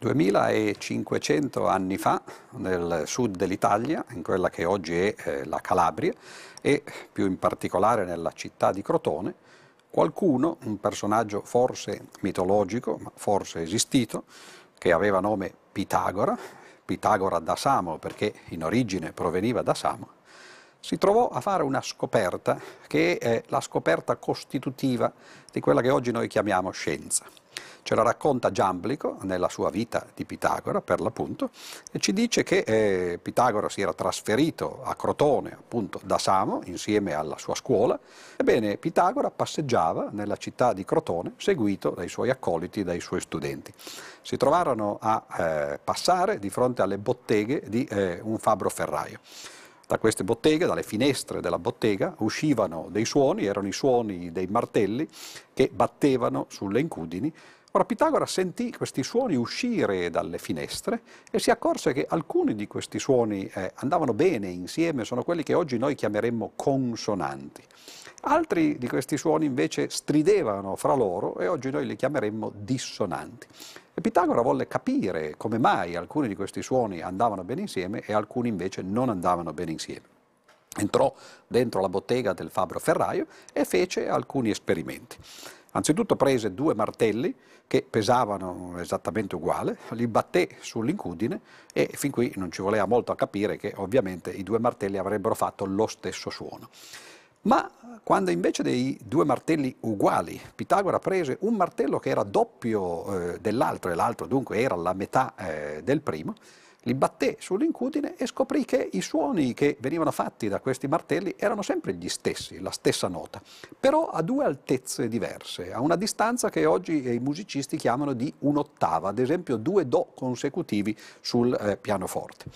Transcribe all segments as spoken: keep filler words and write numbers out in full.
duemilacinquecento anni fa, nel sud dell'Italia, in quella che oggi è eh, la Calabria, e più in particolare nella città di Crotone, qualcuno, un personaggio forse mitologico, ma forse esistito, che aveva nome Pitagora, Pitagora da Samo, perché in origine proveniva da Samo, si trovò a fare una scoperta che è la scoperta costitutiva di quella che oggi noi chiamiamo scienza. Ce la racconta Giamblico nella sua vita di Pitagora, per l'appunto, e ci dice che eh, Pitagora si era trasferito a Crotone, appunto da Samo, insieme alla sua scuola. Ebbene, Pitagora passeggiava nella città di Crotone, seguito dai suoi accoliti, dai suoi studenti. Si trovarono a eh, passare di fronte alle botteghe di eh, un fabbro ferraio. Da queste botteghe, dalle finestre della bottega, uscivano dei suoni, erano i suoni dei martelli che battevano sulle incudini. Ora Pitagora sentì questi suoni uscire dalle finestre e si accorse che alcuni di questi suoni eh, andavano bene insieme, sono quelli che oggi noi chiameremmo consonanti. Altri di questi suoni invece stridevano fra loro e oggi noi li chiameremmo dissonanti. E Pitagora volle capire come mai alcuni di questi suoni andavano bene insieme e alcuni invece non andavano bene insieme. Entrò dentro la bottega del fabbro ferraio e fece alcuni esperimenti. Anzitutto prese due martelli che pesavano esattamente uguale, li batté sull'incudine e fin qui non ci voleva molto a capire che ovviamente i due martelli avrebbero fatto lo stesso suono. Ma quando invece dei due martelli uguali, Pitagora prese un martello che era doppio eh, dell'altro e l'altro dunque era la metà eh, del primo, li batté sull'incudine e scoprì che i suoni che venivano fatti da questi martelli erano sempre gli stessi, la stessa nota, però a due altezze diverse, a una distanza che oggi i musicisti chiamano di un'ottava, ad esempio due do consecutivi sul eh, pianoforte.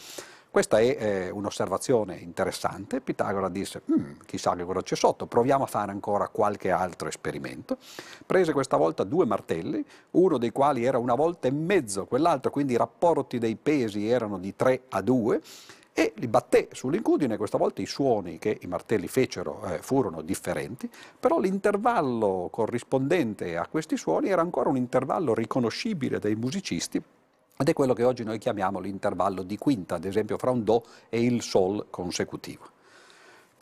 Questa è eh, un'osservazione interessante. Pitagora disse, chissà che cosa c'è sotto, proviamo a fare ancora qualche altro esperimento. Prese questa volta due martelli, uno dei quali era una volta e mezzo quell'altro, quindi i rapporti dei pesi erano di tre a due, e li batté sull'incudine. Questa volta i suoni che i martelli fecero eh, furono differenti, però l'intervallo corrispondente a questi suoni era ancora un intervallo riconoscibile dai musicisti, ed è quello che oggi noi chiamiamo l'intervallo di quinta, ad esempio fra un do e il sol consecutivo.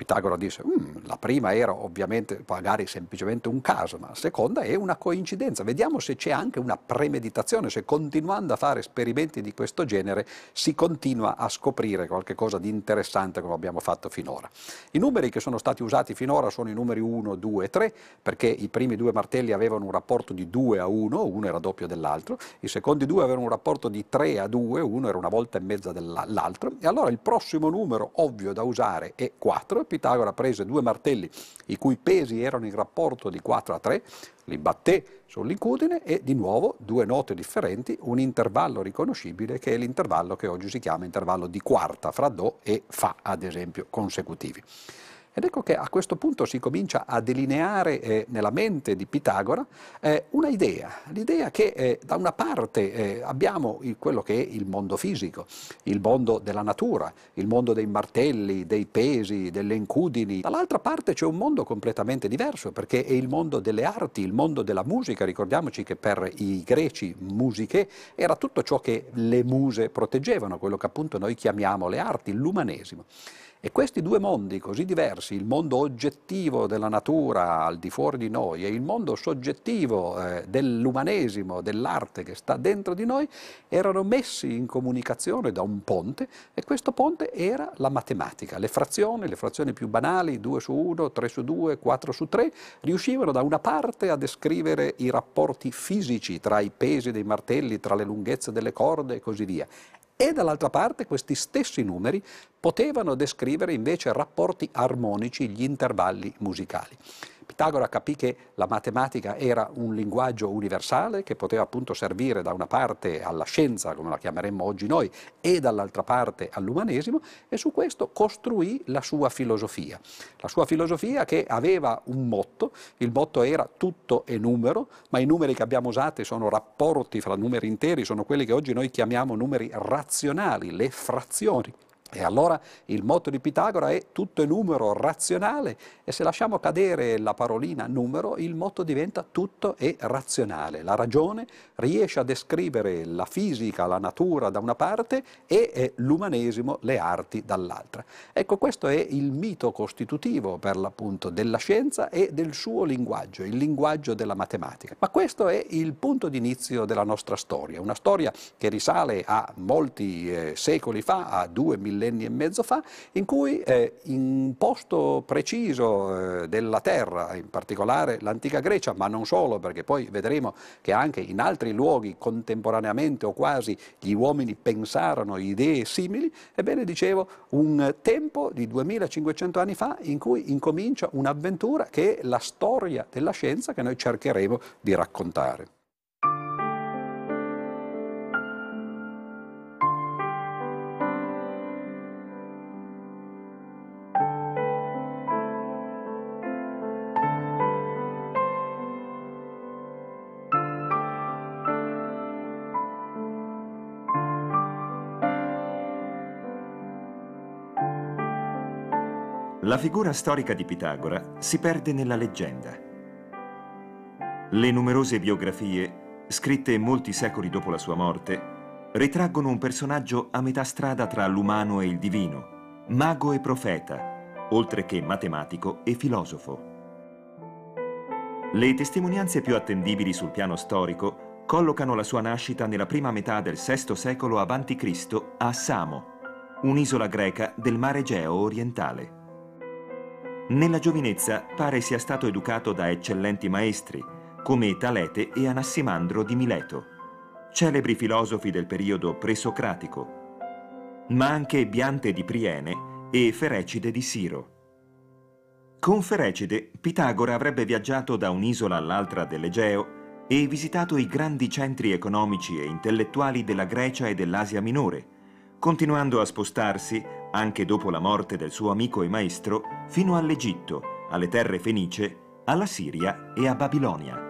Pitagora disse, la prima era ovviamente magari semplicemente un caso, ma la seconda è una coincidenza, vediamo se c'è anche una premeditazione, se continuando a fare esperimenti di questo genere si continua a scoprire qualcosa di interessante come abbiamo fatto finora. I numeri che sono stati usati finora sono i numeri uno, due e tre, perché i primi due martelli avevano un rapporto di due a uno, uno era doppio dell'altro, i secondi due avevano un rapporto di tre a due, uno era una volta e mezza dell'altro, e allora il prossimo numero ovvio da usare è quattro, Pitagora prese due martelli i cui pesi erano in rapporto di quattro a tre, li batté sull'incudine e di nuovo due note differenti, un intervallo riconoscibile che è l'intervallo che oggi si chiama intervallo di quarta fra do e fa, ad esempio, consecutivi. Ed ecco che a questo punto si comincia a delineare eh, nella mente di Pitagora eh, una idea, l'idea che eh, da una parte eh, abbiamo il, quello che è il mondo fisico, il mondo della natura, il mondo dei martelli, dei pesi, delle incudini, dall'altra parte c'è un mondo completamente diverso perché è il mondo delle arti, il mondo della musica, ricordiamoci che per i greci musiche era tutto ciò che le muse proteggevano, quello che appunto noi chiamiamo le arti, l'umanesimo. E questi due mondi così diversi, il mondo oggettivo della natura al di fuori di noi e il mondo soggettivo eh, dell'umanesimo, dell'arte che sta dentro di noi, erano messi in comunicazione da un ponte e questo ponte era la matematica. Le frazioni, le frazioni più banali, due su uno, tre su due, quattro su tre, riuscivano da una parte a descrivere i rapporti fisici tra i pesi dei martelli, tra le lunghezze delle corde e così via. E dall'altra parte questi stessi numeri potevano descrivere invece rapporti armonici, gli intervalli musicali. Pitagora capì che la matematica era un linguaggio universale che poteva appunto servire da una parte alla scienza, come la chiameremmo oggi noi, e dall'altra parte all'umanesimo, e su questo costruì la sua filosofia. La sua filosofia che aveva un motto, il motto era tutto è numero, ma i numeri che abbiamo usati sono rapporti fra numeri interi, sono quelli che oggi noi chiamiamo numeri razionali, le frazioni. E allora il motto di Pitagora è tutto è numero razionale, e se lasciamo cadere la parolina numero, il motto diventa tutto è razionale. La ragione riesce a descrivere la fisica, la natura da una parte e l'umanesimo, le arti dall'altra. Ecco, questo è il mito costitutivo per l'appunto della scienza e del suo linguaggio, il linguaggio della matematica. Ma questo è il punto d'inizio della nostra storia, una storia che risale a molti eh, secoli fa, a due millenni millenni e mezzo fa, in cui eh, in posto preciso eh, della terra, in particolare l'antica Grecia, ma non solo, perché poi vedremo che anche in altri luoghi contemporaneamente o quasi gli uomini pensarono idee simili, ebbene dicevo un tempo di duemilacinquecento anni fa in cui incomincia un'avventura che è la storia della scienza che noi cercheremo di raccontare. La figura storica di Pitagora si perde nella leggenda. Le numerose biografie, scritte molti secoli dopo la sua morte, ritraggono un personaggio a metà strada tra l'umano e il divino, mago e profeta, oltre che matematico e filosofo. Le testimonianze più attendibili sul piano storico collocano la sua nascita nella prima metà del sesto secolo avanti Cristo a Samo, un'isola greca del Mar Egeo orientale. Nella giovinezza pare sia stato educato da eccellenti maestri, come Talete e Anassimandro di Mileto, celebri filosofi del periodo presocratico, ma anche Biante di Priene e Ferecide di Siro. Con Ferecide, Pitagora avrebbe viaggiato da un'isola all'altra dell'Egeo e visitato i grandi centri economici e intellettuali della Grecia e dell'Asia Minore, continuando a spostarsi, anche dopo la morte del suo amico e maestro, fino all'Egitto, alle terre fenice, alla Siria e a Babilonia.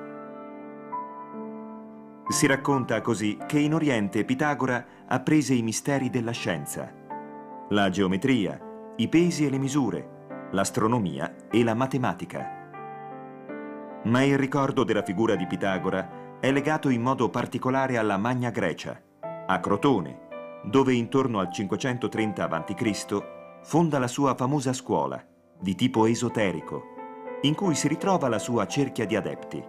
Si racconta così che in Oriente Pitagora apprese i misteri della scienza, la geometria, i pesi e le misure, l'astronomia e la matematica. Ma il ricordo della figura di Pitagora è legato in modo particolare alla Magna Grecia, a Crotone, dove intorno al cinquecentotrenta avanti Cristo fonda la sua famosa scuola, di tipo esoterico, in cui si ritrova la sua cerchia di adepti.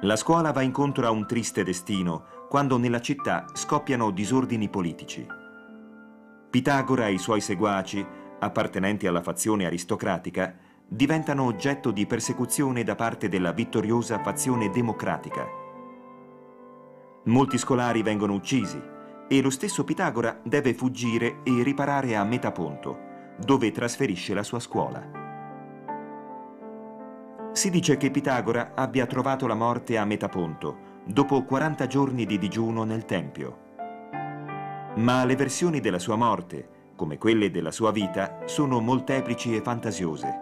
La scuola va incontro a un triste destino quando nella città scoppiano disordini politici. Pitagora e i suoi seguaci, appartenenti alla fazione aristocratica, diventano oggetto di persecuzione da parte della vittoriosa fazione democratica. Molti scolari vengono uccisi e lo stesso Pitagora deve fuggire e riparare a Metaponto, dove trasferisce la sua scuola. Si dice che Pitagora abbia trovato la morte a Metaponto dopo quaranta giorni di digiuno nel tempio. Ma le versioni della sua morte, come quelle della sua vita, sono molteplici e fantasiose.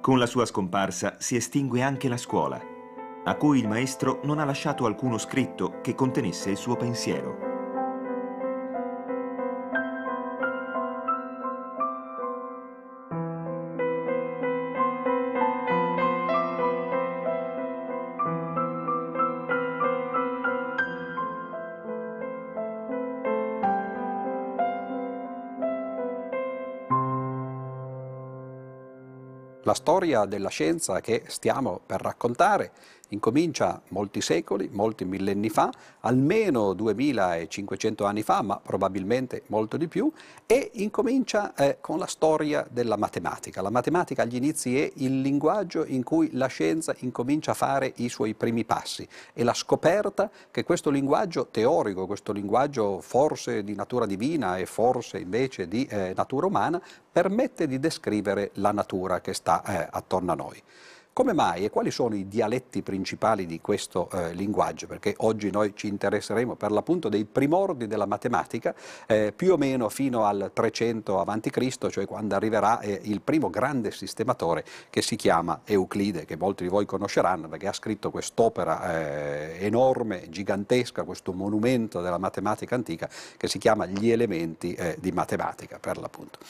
Con la sua scomparsa si estingue anche la scuola, a cui il maestro non ha lasciato alcuno scritto che contenesse il suo pensiero. La storia della scienza che stiamo per raccontare incomincia molti secoli, molti millenni fa, almeno duemilacinquecento anni fa, ma probabilmente molto di più, e incomincia eh, con la storia della matematica. La matematica agli inizi è il linguaggio in cui la scienza incomincia a fare i suoi primi passi, e la scoperta che questo linguaggio teorico, questo linguaggio forse di natura divina e forse invece di eh, natura umana, permette di descrivere la natura che sta eh, attorno a noi. Come mai e quali sono i dialetti principali di questo eh, linguaggio? Perché oggi noi ci interesseremo per l'appunto dei primordi della matematica, eh, più o meno fino al trecento avanti Cristo, cioè quando arriverà eh, il primo grande sistematore che si chiama Euclide, che molti di voi conosceranno perché ha scritto quest'opera eh, enorme, gigantesca, questo monumento della matematica antica che si chiama Gli elementi eh, di matematica, per l'appunto.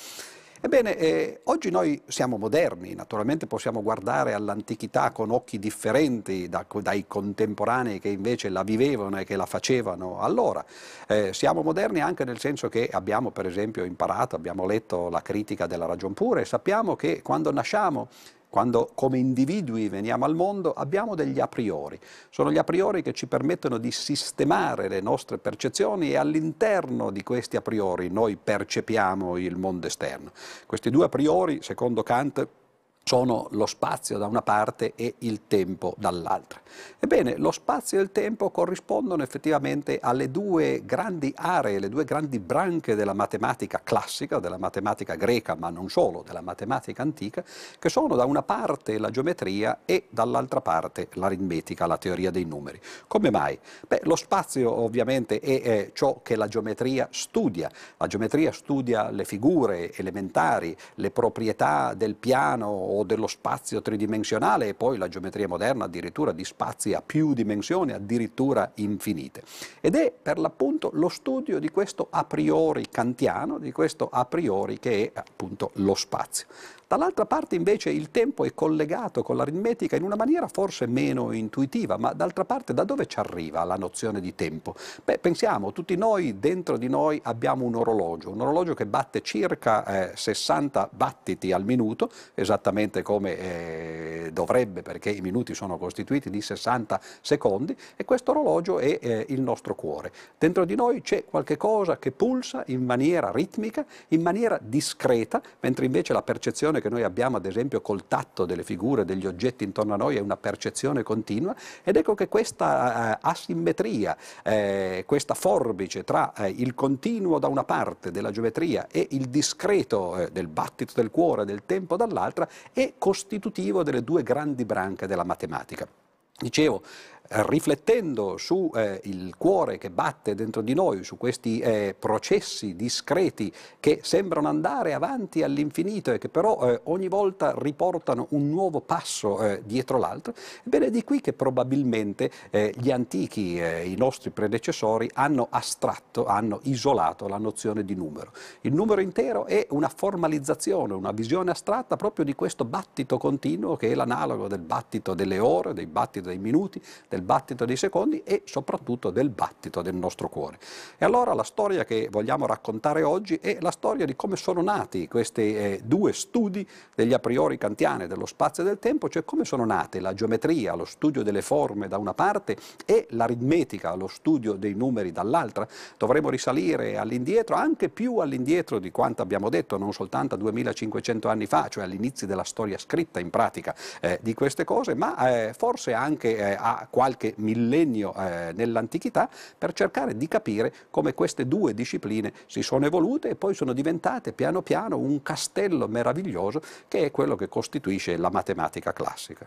Ebbene, eh, oggi noi siamo moderni, naturalmente possiamo guardare all'antichità con occhi differenti da, dai contemporanei che invece la vivevano e che la facevano allora. Eh, siamo moderni anche nel senso che abbiamo per esempio imparato, abbiamo letto la critica della ragion pura e sappiamo che quando nasciamo, quando come individui veniamo al mondo, abbiamo degli a priori. Sono gli a priori che ci permettono di sistemare le nostre percezioni e all'interno di questi a priori noi percepiamo il mondo esterno. Questi due a priori, secondo Kant, sono lo spazio da una parte e il tempo dall'altra. Ebbene, lo spazio e il tempo corrispondono effettivamente alle due grandi aree, le due grandi branche della matematica classica, della matematica greca, ma non solo, della matematica antica, che sono da una parte la geometria e dall'altra parte l'aritmetica, la teoria dei numeri. Come mai? Beh, lo spazio ovviamente è, è ciò che la geometria studia. La geometria studia le figure elementari, le proprietà del piano o dello spazio tridimensionale, e poi la geometria moderna addirittura di spazi a più dimensioni, addirittura infinite. Ed è per l'appunto lo studio di questo a priori kantiano, di questo a priori che è appunto lo spazio. Dall'altra parte invece il tempo è collegato con l'aritmetica in una maniera forse meno intuitiva, ma d'altra parte da dove ci arriva la nozione di tempo? Beh, pensiamo, tutti noi dentro di noi abbiamo un orologio, un orologio che batte circa eh, sessanta battiti al minuto, esattamente come eh, dovrebbe, perché i minuti sono costituiti di sessanta secondi, e questo orologio è eh, il nostro cuore. Dentro di noi c'è qualche cosa che pulsa in maniera ritmica, in maniera discreta, mentre invece la percezione che noi abbiamo ad esempio col tatto delle figure, degli oggetti intorno a noi, è una percezione continua, ed ecco che questa eh, asimmetria, eh, questa forbice tra eh, il continuo da una parte della geometria e il discreto eh, del battito del cuore, del tempo dall'altra, è costitutivo delle due grandi branche della matematica. Dicevo, riflettendo su eh, il cuore che batte dentro di noi, su questi eh, processi discreti che sembrano andare avanti all'infinito e che però eh, ogni volta riportano un nuovo passo eh, dietro l'altro, ebbene è di qui che probabilmente eh, gli antichi, eh, i nostri predecessori, hanno astratto, hanno isolato la nozione di numero. Il numero intero è una formalizzazione, una visione astratta proprio di questo battito continuo che è l'analogo del battito delle ore, dei battito dei minuti, del battito dei secondi e soprattutto del battito del nostro cuore. E allora la storia che vogliamo raccontare oggi è la storia di come sono nati questi eh, due studi degli a priori kantiani, dello spazio e del tempo, cioè come sono nate la geometria, lo studio delle forme da una parte, e l'aritmetica, lo studio dei numeri dall'altra. Dovremo risalire all'indietro, anche più all'indietro di quanto abbiamo detto, non soltanto a duemilacinquecento anni fa, cioè all'inizio della storia scritta in pratica eh, di queste cose, ma eh, forse anche eh, a qualche millennio eh, nell'antichità, per cercare di capire come queste due discipline si sono evolute e poi sono diventate piano piano un castello meraviglioso che è quello che costituisce la matematica classica.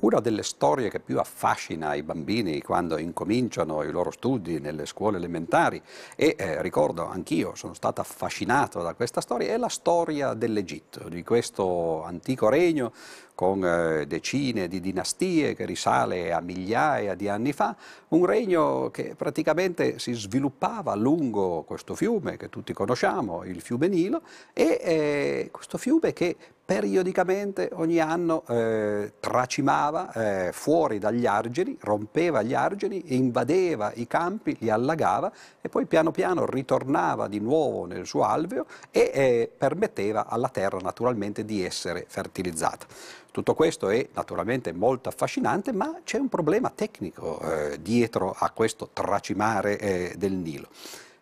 Una delle storie che più affascina i bambini quando incominciano i loro studi nelle scuole elementari, e eh, ricordo anch'io sono stato affascinato da questa storia, è la storia dell'Egitto, di questo antico regno con eh, decine di dinastie che risale a migliaia di anni fa, un regno che praticamente si sviluppava lungo questo fiume che tutti conosciamo, il fiume Nilo, e eh, questo fiume che periodicamente ogni anno eh, tracimava eh, fuori dagli argini, rompeva gli argini, invadeva i campi, li allagava e poi piano piano ritornava di nuovo nel suo alveo e eh, permetteva alla terra naturalmente di essere fertilizzata. Tutto questo è naturalmente molto affascinante, ma c'è un problema tecnico eh, dietro a questo tracimare eh, del Nilo.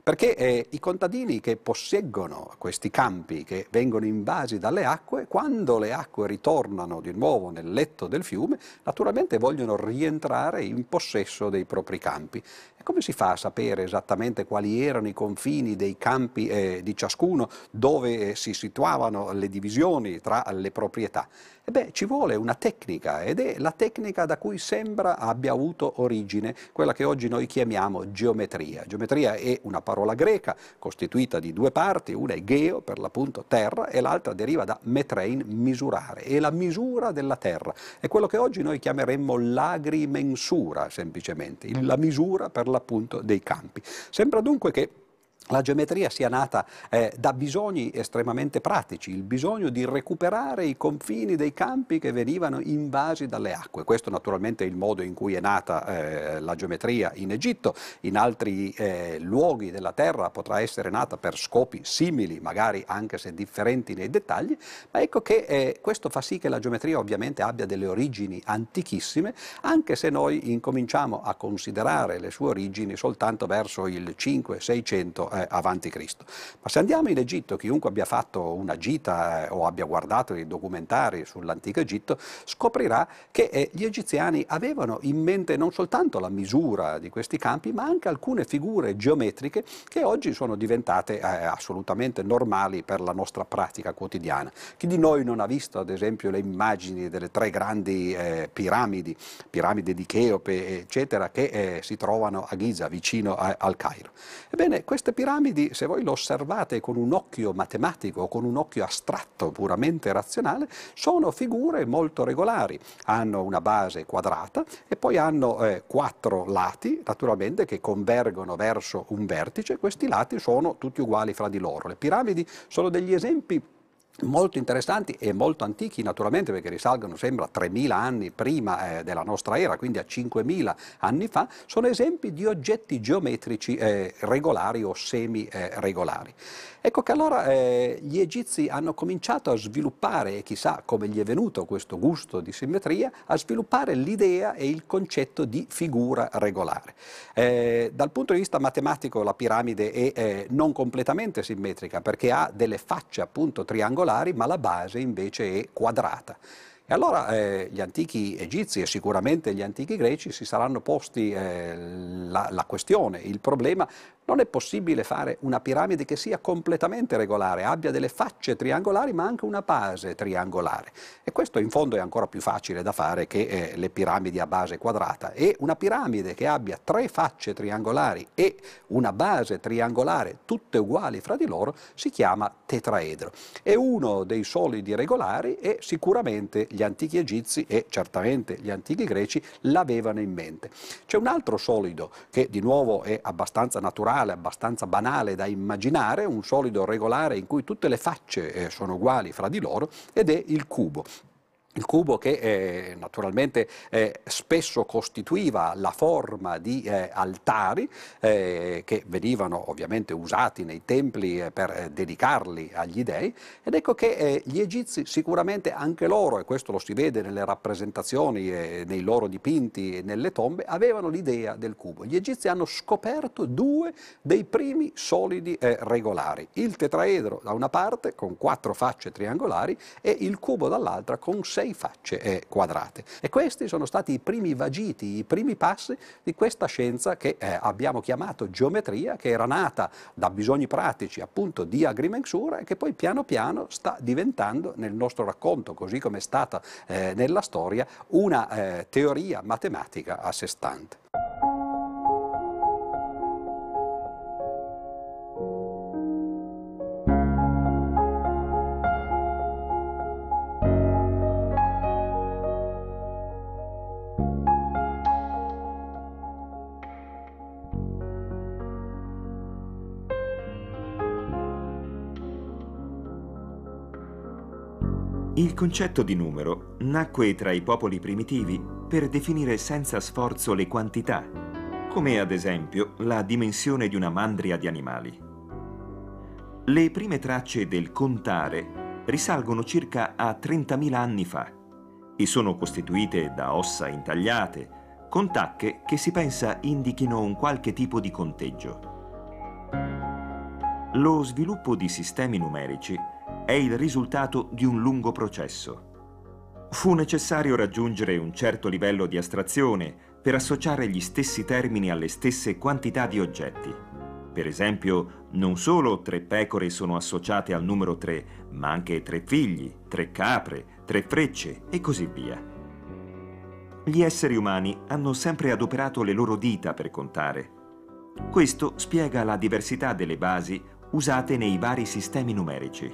perché eh, i contadini che posseggono questi campi che vengono invasi dalle acque, quando le acque ritornano di nuovo nel letto del fiume, naturalmente vogliono rientrare in possesso dei propri campi. E come si fa a sapere esattamente quali erano i confini dei campi eh, di ciascuno, dove eh, si situavano le divisioni tra le proprietà? E beh, ci vuole una tecnica, ed è la tecnica da cui sembra abbia avuto origine quella che oggi noi chiamiamo geometria. Geometria è una parola greca costituita di due parti, una è geo, per l'appunto terra, e l'altra deriva da metrein, misurare, è la misura della terra, è quello che oggi noi chiameremmo l'agrimensura semplicemente, la misura per l'appunto dei campi. Sembra dunque che la geometria sia nata eh, da bisogni estremamente pratici, il bisogno di recuperare i confini dei campi che venivano invasi dalle acque. Questo naturalmente è il modo in cui è nata eh, la geometria in Egitto, in altri eh, luoghi della terra potrà essere nata per scopi simili, magari anche se differenti nei dettagli, ma ecco che eh, questo fa sì che la geometria ovviamente abbia delle origini antichissime, anche se noi incominciamo a considerare le sue origini soltanto verso il cinque seicento avanti Cristo. Ma se andiamo in Egitto, chiunque abbia fatto una gita eh, o abbia guardato dei documentari sull'antico Egitto, scoprirà che eh, gli egiziani avevano in mente non soltanto la misura di questi campi, ma anche alcune figure geometriche che oggi sono diventate eh, assolutamente normali per la nostra pratica quotidiana. Chi di noi non ha visto ad esempio le immagini delle tre grandi eh, piramidi, piramide di Cheope eccetera, che eh, si trovano a Giza vicino eh, al Cairo? Ebbene, queste piramidi piramidi, se voi lo osservate con un occhio matematico o con un occhio astratto, puramente razionale, sono figure molto regolari, hanno una base quadrata e poi hanno eh, quattro lati, naturalmente, che convergono verso un vertice. Questi lati sono tutti uguali fra di loro. Le piramidi sono degli esempi molto interessanti e molto antichi naturalmente, perché risalgono sembra tremila anni prima eh, della nostra era, quindi a cinquemila anni fa. Sono esempi di oggetti geometrici eh, regolari o semi-regolari. Eh, ecco che allora eh, gli egizi hanno cominciato a sviluppare, e chissà come gli è venuto questo gusto di simmetria, a sviluppare l'idea e il concetto di figura regolare. Eh, dal punto di vista matematico la piramide è eh, non completamente simmetrica, perché ha delle facce appunto triangolari, ma la base invece è quadrata. E allora eh, gli antichi egizi e sicuramente gli antichi greci si saranno posti eh, la, la questione, il problema: non è possibile fare una piramide che sia completamente regolare, abbia delle facce triangolari ma anche una base triangolare. E questo in fondo è ancora più facile da fare che eh, le piramidi a base quadrata. E una piramide che abbia tre facce triangolari e una base triangolare tutte uguali fra di loro si chiama tetraedro. È uno dei solidi regolari e sicuramente gli antichi egizi e certamente gli antichi greci l'avevano in mente. C'è un altro solido che di nuovo è abbastanza naturale, abbastanza banale da immaginare, un solido regolare in cui tutte le facce eh, sono uguali fra di loro, ed è il cubo. Il cubo che eh, naturalmente eh, spesso costituiva la forma di eh, altari eh, che venivano ovviamente usati nei templi eh, per eh, dedicarli agli dei, ed ecco che eh, gli egizi sicuramente anche loro, e questo lo si vede nelle rappresentazioni, eh, nei loro dipinti e nelle tombe, avevano l'idea del cubo. Gli egizi hanno scoperto due dei primi solidi eh, regolari, il tetraedro da una parte con quattro facce triangolari e il cubo dall'altra con sei facce eh, quadrate. E questi sono stati i primi vagiti, i primi passi di questa scienza che eh, abbiamo chiamato geometria, che era nata da bisogni pratici appunto di agrimensura e che poi piano piano sta diventando, nel nostro racconto così come è stata eh, nella storia, una eh, teoria matematica a sé stante. Il concetto di numero nacque tra i popoli primitivi per definire senza sforzo le quantità, come ad esempio la dimensione di una mandria di animali. Le prime tracce del contare risalgono circa a trentamila anni fa e sono costituite da ossa intagliate con tacche che si pensa indichino un qualche tipo di conteggio. Lo sviluppo di sistemi numerici è il risultato di un lungo processo. Fu necessario raggiungere un certo livello di astrazione per associare gli stessi termini alle stesse quantità di oggetti. Per esempio, non solo tre pecore sono associate al numero tre, ma anche tre figli, tre capre, tre frecce e così via. Gli esseri umani hanno sempre adoperato le loro dita per contare. Questo spiega la diversità delle basi usate nei vari sistemi numerici.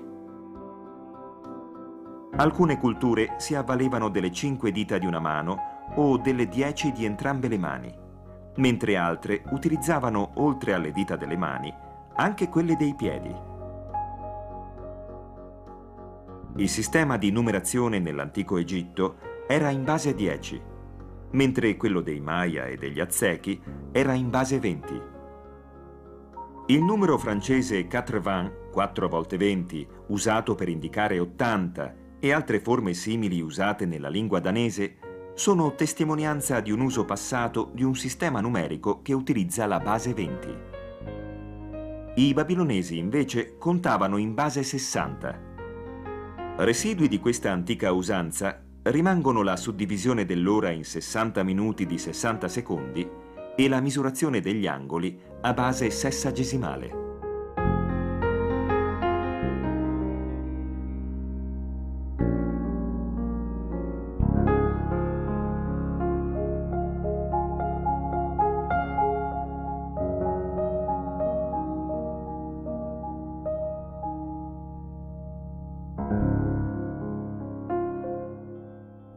Alcune culture si avvalevano delle cinque dita di una mano o delle dieci di entrambe le mani, mentre altre utilizzavano, oltre alle dita delle mani, anche quelle dei piedi. Il sistema di numerazione nell'antico Egitto era in base a dieci, mentre quello dei Maya e degli Aztechi era in base a venti. Il numero francese quatre-vingts, quattro volte venti, usato per indicare ottanta, e altre forme simili usate nella lingua danese sono testimonianza di un uso passato di un sistema numerico che utilizza la base venti. I babilonesi invece contavano in base sessanta. Residui di questa antica usanza rimangono la suddivisione dell'ora in sessanta minuti di sessanta secondi e la misurazione degli angoli a base sessagesimale.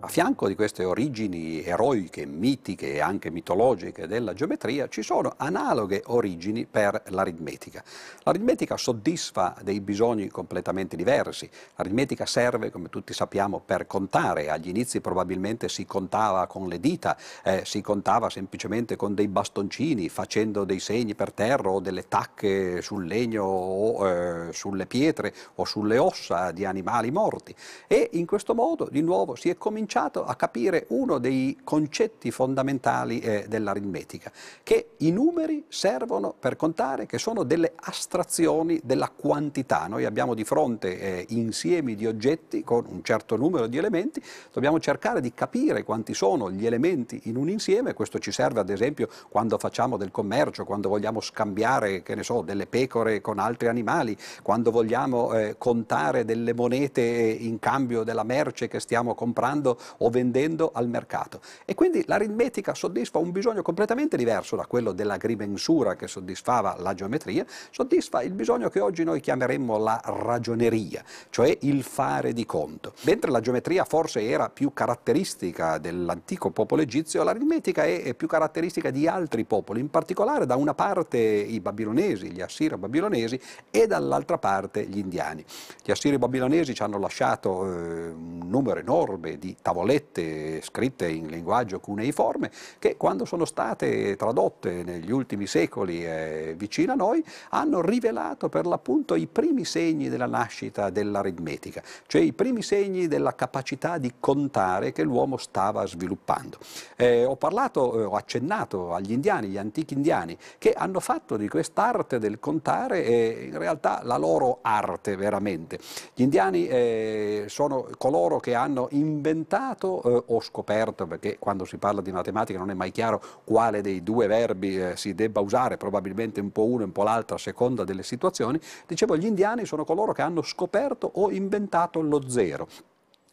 A fianco di queste origini eroiche, mitiche e anche mitologiche della geometria ci sono analoghe origini per l'aritmetica. L'aritmetica soddisfa dei bisogni completamente diversi. L'aritmetica serve, come tutti sappiamo, per contare. Agli inizi probabilmente si contava con le dita, eh, si contava semplicemente con dei bastoncini, facendo dei segni per terra o delle tacche sul legno o eh, sulle pietre o sulle ossa di animali morti. E in questo modo, di nuovo, si è cominciato a capire uno dei concetti fondamentali eh, dell'aritmetica, che i numeri servono per contare, che sono delle astrazioni della quantità. Noi abbiamo di fronte eh, insiemi di oggetti con un certo numero di elementi, dobbiamo cercare di capire quanti sono gli elementi in un insieme. Questo ci serve ad esempio quando facciamo del commercio, quando vogliamo scambiare, che ne so, delle pecore con altri animali, quando vogliamo eh, contare delle monete in cambio della merce che stiamo comprando o vendendo al mercato. E quindi l'aritmetica soddisfa un bisogno completamente diverso da quello dell'agrimensura che soddisfava la geometria, soddisfa il bisogno che oggi noi chiameremmo la ragioneria, cioè il fare di conto. Mentre la geometria forse era più caratteristica dell'antico popolo egizio, l'aritmetica è più caratteristica di altri popoli, in particolare da una parte i babilonesi, gli assiro-babilonesi, e dall'altra parte gli indiani. Gli assiri-babilonesi ci hanno lasciato eh, un numero enorme di tavolette tavolette scritte in linguaggio cuneiforme che, quando sono state tradotte negli ultimi secoli eh, vicino a noi, hanno rivelato per l'appunto i primi segni della nascita dell'aritmetica, cioè i primi segni della capacità di contare che l'uomo stava sviluppando. Eh, ho parlato, eh, ho accennato agli indiani, gli antichi indiani, che hanno fatto di quest'arte del contare eh, in realtà la loro arte veramente. Gli indiani eh, sono coloro che hanno inventato Eh, o scoperto, perché quando si parla di matematica non è mai chiaro quale dei due verbi eh, si debba usare, probabilmente un po' uno e un po' l'altro a seconda delle situazioni. Dicevo, gli indiani sono coloro che hanno scoperto o inventato lo zero.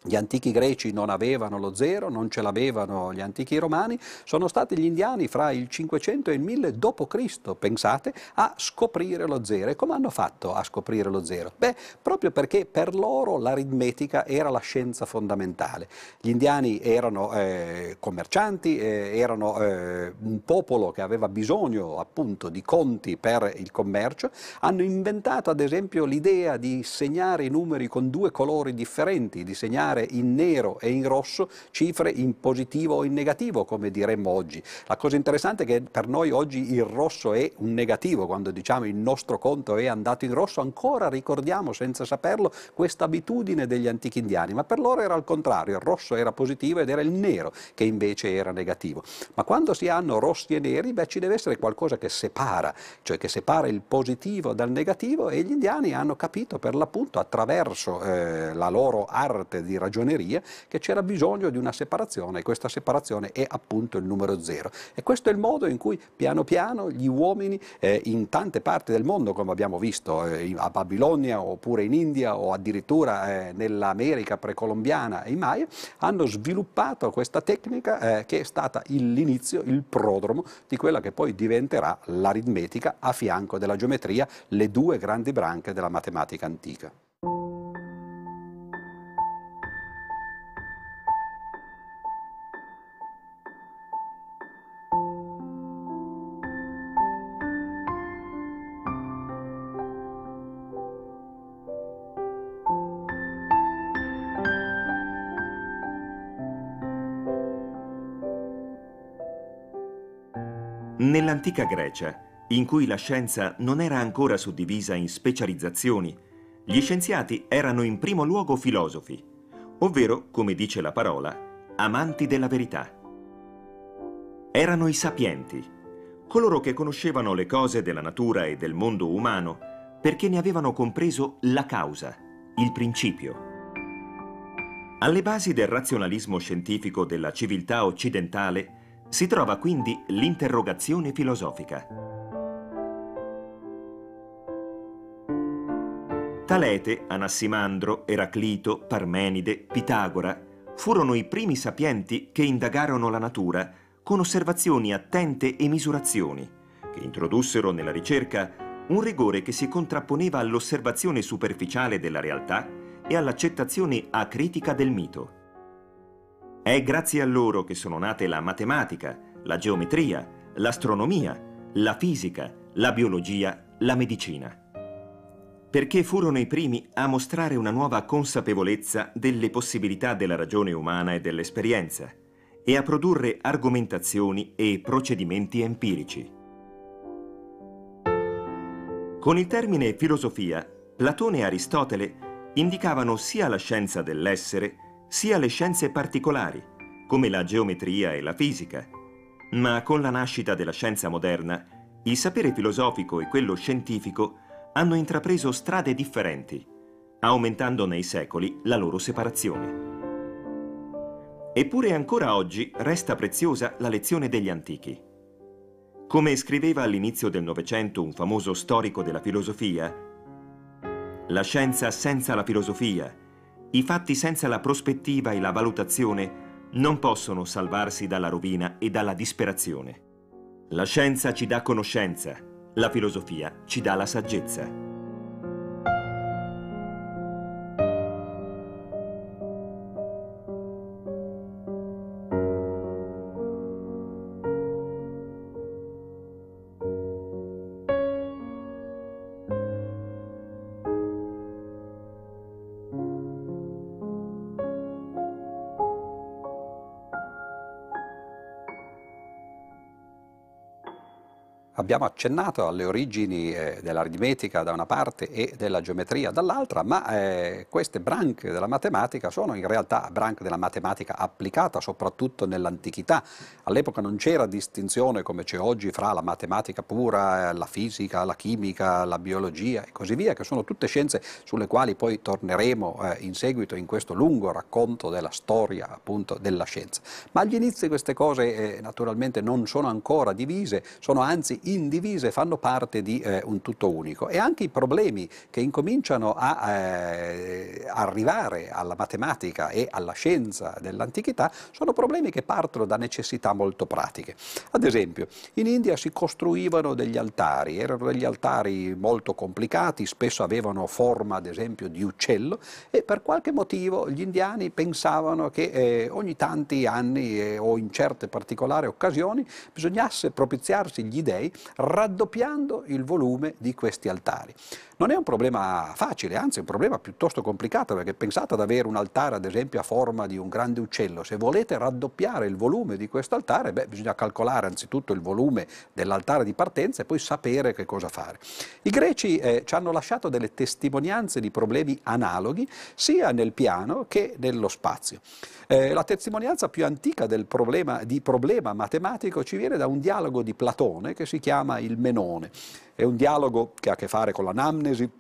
Gli antichi greci non avevano lo zero, non ce l'avevano gli antichi romani. Sono stati gli indiani fra il cinquecento e il mille dopo Cristo, pensate, a scoprire lo zero. E come hanno fatto a scoprire lo zero? Beh, proprio perché per loro l'aritmetica era la scienza fondamentale. Gli indiani erano eh, commercianti, eh, erano eh, un popolo che aveva bisogno appunto di conti per il commercio. Hanno inventato ad esempio l'idea di segnare i numeri con due colori differenti, di segnare segnare in nero e in rosso cifre in positivo o in negativo, come diremmo oggi. La cosa interessante è che per noi oggi il rosso è un negativo, quando diciamo il nostro conto è andato in rosso, ancora ricordiamo senza saperlo questa abitudine degli antichi indiani, ma per loro era al contrario, il rosso era positivo ed era il nero che invece era negativo. Ma quando si hanno rossi e neri, beh, ci deve essere qualcosa che separa, cioè che separa il positivo dal negativo, e gli indiani hanno capito per l'appunto attraverso eh, la loro arte di ragioneria che c'era bisogno di una separazione, e questa separazione è appunto il numero zero. E questo è il modo in cui piano piano gli uomini eh, in tante parti del mondo, come abbiamo visto eh, a Babilonia oppure in India o addirittura eh, nell'America precolombiana e i Maya, hanno sviluppato questa tecnica eh, che è stata l'inizio, il prodromo di quella che poi diventerà l'aritmetica a fianco della geometria, le due grandi branche della matematica antica. Nell'antica Grecia, in cui la scienza non era ancora suddivisa in specializzazioni, gli scienziati erano in primo luogo filosofi, ovvero, come dice la parola, amanti della verità. Erano i sapienti, coloro che conoscevano le cose della natura e del mondo umano perché ne avevano compreso la causa, il principio. Alle basi del razionalismo scientifico della civiltà occidentale si trova quindi l'interrogazione filosofica. Talete, Anassimandro, Eraclito, Parmenide, Pitagora furono i primi sapienti che indagarono la natura con osservazioni attente e misurazioni, che introdussero nella ricerca un rigore che si contrapponeva all'osservazione superficiale della realtà e all'accettazione acritica del mito. È grazie a loro che sono nate la matematica, la geometria, l'astronomia, la fisica, la biologia, la medicina. Perché furono i primi a mostrare una nuova consapevolezza delle possibilità della ragione umana e dell'esperienza, e a produrre argomentazioni e procedimenti empirici. Con il termine filosofia, Platone e Aristotele indicavano sia la scienza dell'essere sia le scienze particolari, come la geometria e la fisica. Ma con la nascita della scienza moderna, il sapere filosofico e quello scientifico hanno intrapreso strade differenti, aumentando nei secoli la loro separazione. Eppure ancora oggi resta preziosa la lezione degli antichi. Come scriveva all'inizio del Novecento un famoso storico della filosofia, la scienza senza la filosofia, i fatti senza la prospettiva e la valutazione non possono salvarsi dalla rovina e dalla disperazione. La scienza ci dà conoscenza, la filosofia ci dà la saggezza. Abbiamo accennato alle origini eh, dell'aritmetica da una parte e della geometria dall'altra, ma eh, queste branche della matematica sono in realtà branche della matematica applicata soprattutto nell'antichità. All'epoca non c'era distinzione come c'è oggi fra la matematica pura, eh, la fisica, la chimica, la biologia e così via, che sono tutte scienze sulle quali poi torneremo eh, in seguito in questo lungo racconto della storia appunto della scienza. Ma agli inizi queste cose eh, naturalmente non sono ancora divise, sono anzi indivise, fanno parte di eh, un tutto unico, e anche i problemi che incominciano a eh, arrivare alla matematica e alla scienza dell'antichità sono problemi che partono da necessità molto pratiche. Ad esempio, in India si costruivano degli altari, erano degli altari molto complicati, spesso avevano forma ad esempio di uccello, e per qualche motivo gli indiani pensavano che eh, ogni tanti anni eh, o in certe particolari occasioni bisognasse propiziarsi gli dei raddoppiando il volume di questi altari. Non è un problema facile, anzi è un problema piuttosto complicato, perché pensate ad avere un altare ad esempio a forma di un grande uccello. Se volete raddoppiare il volume di questo altare, beh, bisogna calcolare anzitutto il volume dell'altare di partenza e poi sapere che cosa fare. I greci eh, ci hanno lasciato delle testimonianze di problemi analoghi sia nel piano che nello spazio. Eh, la testimonianza più antica del problema, di problema matematico ci viene da un dialogo di Platone che si chiama il Menone. È un dialogo che ha a che fare con l'anamnesi.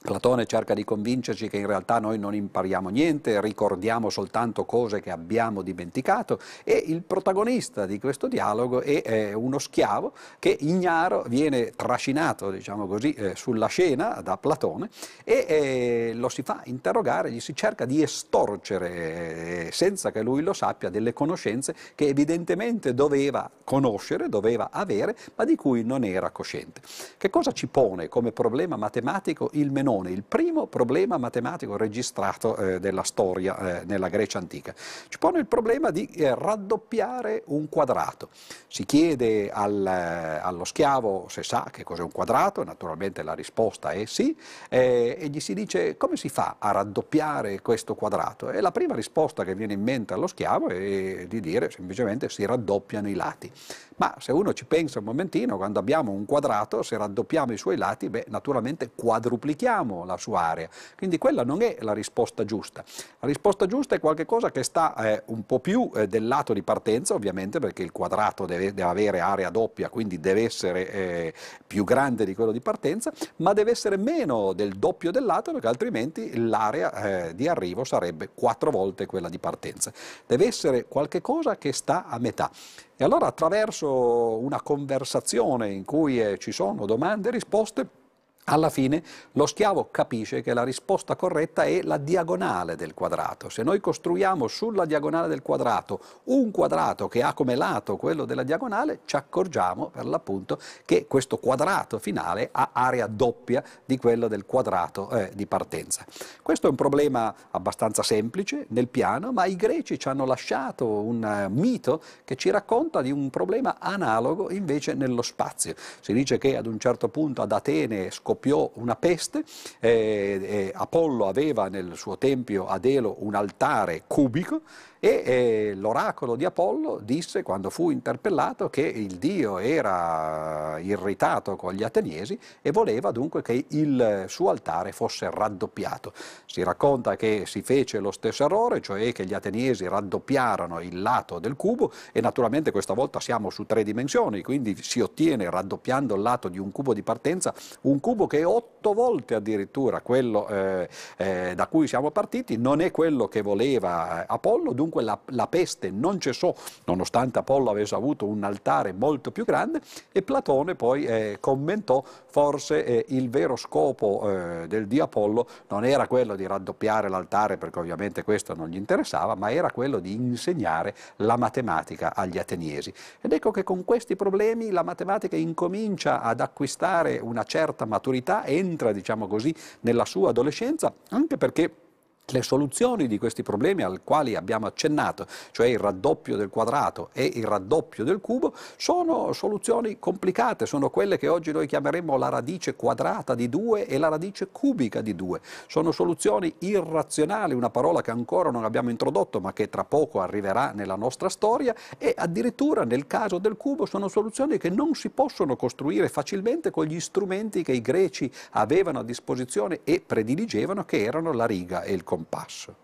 Platone cerca di convincerci che in realtà noi non impariamo niente, ricordiamo soltanto cose che abbiamo dimenticato, e il protagonista di questo dialogo è eh, uno schiavo che ignaro viene trascinato, diciamo così, eh, sulla scena da Platone e eh, lo si fa interrogare, gli si cerca di estorcere eh, senza che lui lo sappia delle conoscenze che evidentemente doveva conoscere, doveva avere, ma di cui non era cosciente. Che cosa ci pone come problema matematico il Menone? Il primo problema matematico registrato eh, della storia eh, nella Grecia antica. Ci pone il problema di eh, raddoppiare un quadrato. Si chiede al, eh, allo schiavo se sa che cos'è un quadrato, naturalmente la risposta è sì, eh, e gli si dice come si fa a raddoppiare questo quadrato? E la prima risposta che viene in mente allo schiavo è di dire semplicemente si raddoppiano i lati. Ma se uno ci pensa un momentino, quando abbiamo un quadrato, se raddoppiamo i suoi lati, beh, naturalmente quadruplichiamo la sua area. Quindi quella non è la risposta giusta. La risposta giusta è qualcosa che sta eh, un po' più eh, del lato di partenza, ovviamente, perché il quadrato deve, deve avere area doppia, quindi deve essere eh, più grande di quello di partenza, ma deve essere meno del doppio del lato, perché altrimenti l'area eh, di arrivo sarebbe quattro volte quella di partenza. Deve essere qualcosa che sta a metà. E allora, attraverso una conversazione in cui eh, ci sono domande e risposte, alla fine lo schiavo capisce che la risposta corretta è la diagonale del quadrato. Se noi costruiamo sulla diagonale del quadrato un quadrato che ha come lato quello della diagonale, ci accorgiamo per l'appunto che questo quadrato finale ha area doppia di quello del quadrato eh, di partenza. Questo è un problema abbastanza semplice nel piano, ma i greci ci hanno lasciato un uh, mito che ci racconta di un problema analogo invece nello spazio. Si dice che ad un certo punto ad Atene scoppiò una peste, eh, eh, Apollo aveva nel suo tempio ad Elo un altare cubico e eh, l'oracolo di Apollo disse, quando fu interpellato, che il dio era irritato con gli ateniesi e voleva dunque che il suo altare fosse raddoppiato. Si racconta che si fece lo stesso errore, cioè che gli ateniesi raddoppiarono il lato del cubo, e naturalmente questa volta siamo su tre dimensioni, quindi si ottiene, raddoppiando il lato di un cubo di partenza, un cubo che è otto volte addirittura quello eh, eh, da cui siamo partiti. Non è quello che voleva Apollo, dunque la, la peste non cessò, nonostante Apollo avesse avuto un altare molto più grande, e Platone poi eh, commentò: forse eh, il vero scopo eh, del dio Apollo non era quello di raddoppiare l'altare, perché ovviamente questo non gli interessava, ma era quello di insegnare la matematica agli ateniesi. Ed ecco che con questi problemi la matematica incomincia ad acquistare una certa maturità, entra, diciamo così, nella sua adolescenza, anche perché le soluzioni di questi problemi al quali abbiamo accennato, cioè il raddoppio del quadrato e il raddoppio del cubo, sono soluzioni complicate, sono quelle che oggi noi chiameremmo la radice quadrata di due e la radice cubica di due. Sono soluzioni irrazionali, una parola che ancora non abbiamo introdotto ma che tra poco arriverà nella nostra storia, e addirittura nel caso del cubo sono soluzioni che non si possono costruire facilmente con gli strumenti che i greci avevano a disposizione e prediligevano, che erano la riga e il compasso. Passo.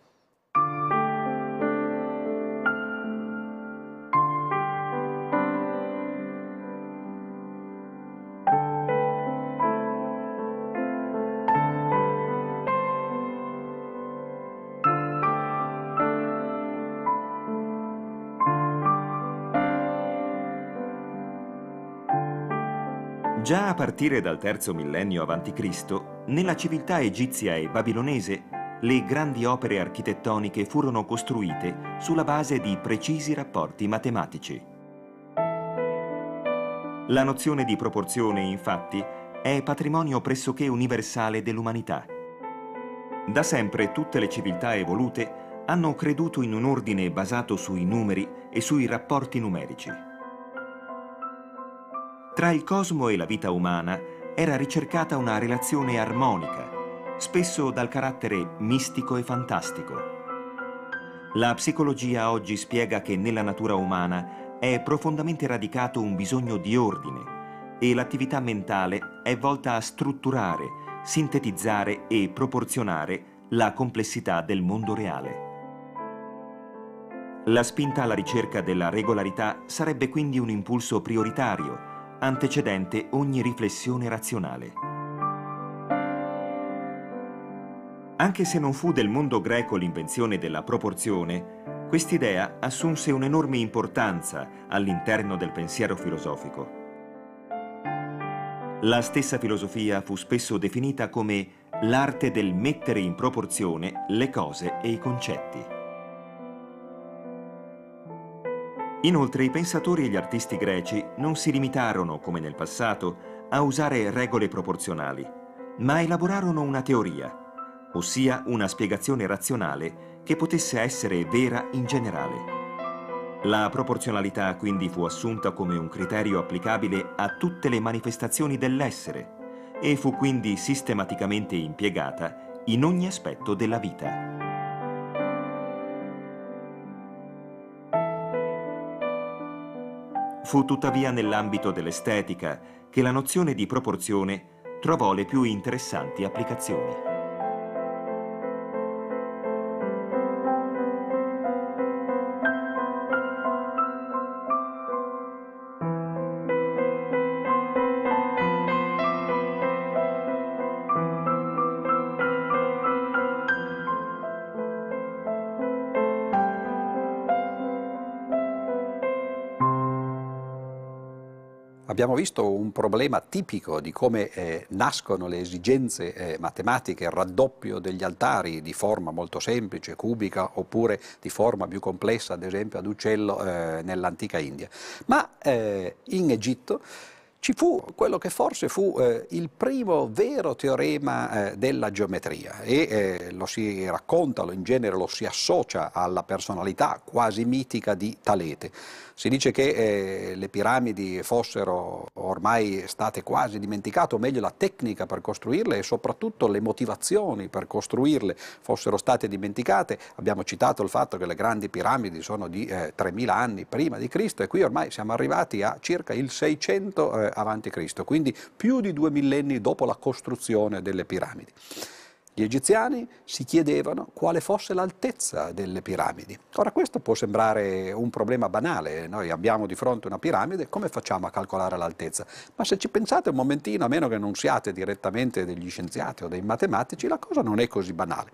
Già a partire dal terzo millennio avanti Cristo, nella civiltà egizia e babilonese le grandi opere architettoniche furono costruite sulla base di precisi rapporti matematici. La nozione di proporzione, infatti, è patrimonio pressoché universale dell'umanità. Da sempre tutte le civiltà evolute hanno creduto in un ordine basato sui numeri e sui rapporti numerici. Tra il cosmo e la vita umana era ricercata una relazione armonica, spesso dal carattere mistico e fantastico. La psicologia oggi spiega che nella natura umana è profondamente radicato un bisogno di ordine e l'attività mentale è volta a strutturare, sintetizzare e proporzionare la complessità del mondo reale. La spinta alla ricerca della regolarità sarebbe quindi un impulso prioritario, antecedente ogni riflessione razionale. Anche se non fu del mondo greco l'invenzione della proporzione, quest'idea assunse un'enorme importanza all'interno del pensiero filosofico. La stessa filosofia fu spesso definita come l'arte del mettere in proporzione le cose e i concetti. Inoltre i pensatori e gli artisti greci non si limitarono, come nel passato, a usare regole proporzionali, ma elaborarono una teoria, ossia una spiegazione razionale che potesse essere vera in generale. La proporzionalità quindi fu assunta come un criterio applicabile a tutte le manifestazioni dell'essere e fu quindi sistematicamente impiegata in ogni aspetto della vita. Fu tuttavia nell'ambito dell'estetica che la nozione di proporzione trovò le più interessanti applicazioni. Abbiamo visto un problema tipico di come eh, nascono le esigenze eh, matematiche, il raddoppio degli altari di forma molto semplice, cubica, oppure di forma più complessa, ad esempio ad uccello eh, nell'antica India. Ma eh, in Egitto ci fu quello che forse fu eh, il primo vero teorema eh, della geometria e eh, lo si racconta, in genere lo si associa alla personalità quasi mitica di Talete. Si dice che eh, le piramidi fossero ormai state quasi dimenticate, o meglio la tecnica per costruirle e soprattutto le motivazioni per costruirle fossero state dimenticate. Abbiamo citato il fatto che le grandi piramidi sono di eh, tremila anni prima di Cristo e qui ormai siamo arrivati a circa il seicento eh, avanti Cristo, quindi più di due millenni dopo la costruzione delle piramidi. Gli egiziani si chiedevano quale fosse l'altezza delle piramidi. Ora questo può sembrare un problema banale, noi abbiamo di fronte una piramide, come facciamo a calcolare l'altezza? Ma se ci pensate un momentino, a meno che non siate direttamente degli scienziati o dei matematici, la cosa non è così banale.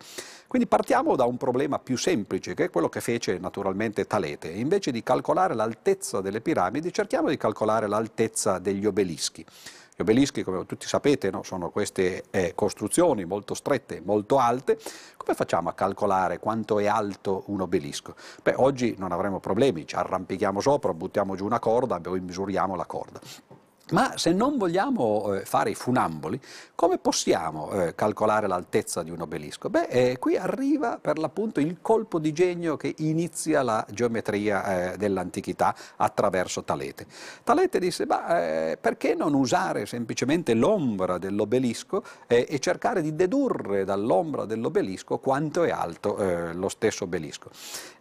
Quindi partiamo da un problema più semplice, che è quello che fece naturalmente Talete. Invece di calcolare l'altezza delle piramidi, cerchiamo di calcolare l'altezza degli obelischi. Gli obelischi, come tutti sapete, no, sono queste eh, costruzioni molto strette, molto alte. Come facciamo a calcolare quanto è alto un obelisco? Beh, oggi non avremo problemi, ci arrampichiamo sopra, buttiamo giù una corda e poi misuriamo la corda. Ma se non vogliamo eh, fare i funamboli, come possiamo eh, calcolare l'altezza di un obelisco? Beh, eh, qui arriva per l'appunto il colpo di genio che inizia la geometria eh, dell'antichità attraverso Talete. Talete disse, ma eh, perché non usare semplicemente l'ombra dell'obelisco eh, e cercare di dedurre dall'ombra dell'obelisco quanto è alto eh, lo stesso obelisco?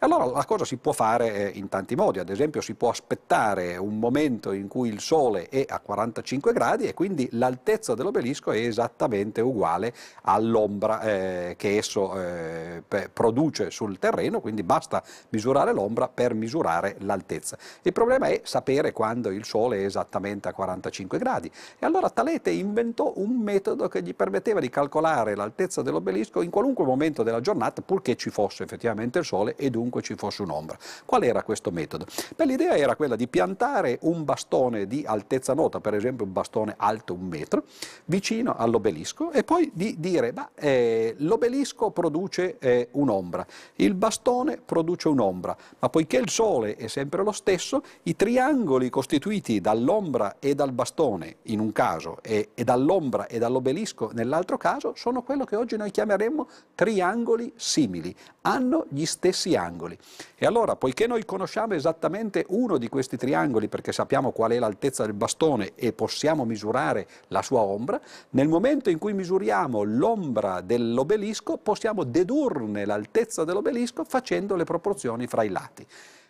Allora la cosa si può fare eh, in tanti modi, ad esempio si può aspettare un momento in cui il sole è a quarantacinque gradi e quindi l'altezza dell'obelisco è esattamente uguale all'ombra eh, che esso eh, produce sul terreno, quindi basta misurare l'ombra per misurare l'altezza. Il problema è sapere quando il sole è esattamente a quarantacinque gradi e allora Talete inventò un metodo che gli permetteva di calcolare l'altezza dell'obelisco in qualunque momento della giornata purché ci fosse effettivamente il sole e dunque ci fosse un'ombra. Qual era questo metodo? Beh, l'idea era quella di piantare un bastone di altezza nota, per esempio un bastone alto un metro, vicino all'obelisco e poi di dire ma eh, l'obelisco produce eh, un'ombra, il bastone produce un'ombra, ma poiché il sole è sempre lo stesso, i triangoli costituiti dall'ombra e dal bastone in un caso e, e dall'ombra e dall'obelisco nell'altro caso sono quello che oggi noi chiameremmo triangoli simili, hanno gli stessi angoli. E allora poiché noi conosciamo esattamente uno di questi triangoli perché sappiamo qual è l'altezza del bastone Crotone e possiamo misurare la sua ombra, nel momento in cui misuriamo l'ombra dell'obelisco possiamo dedurne l'altezza dell'obelisco facendo le proporzioni fra i lati.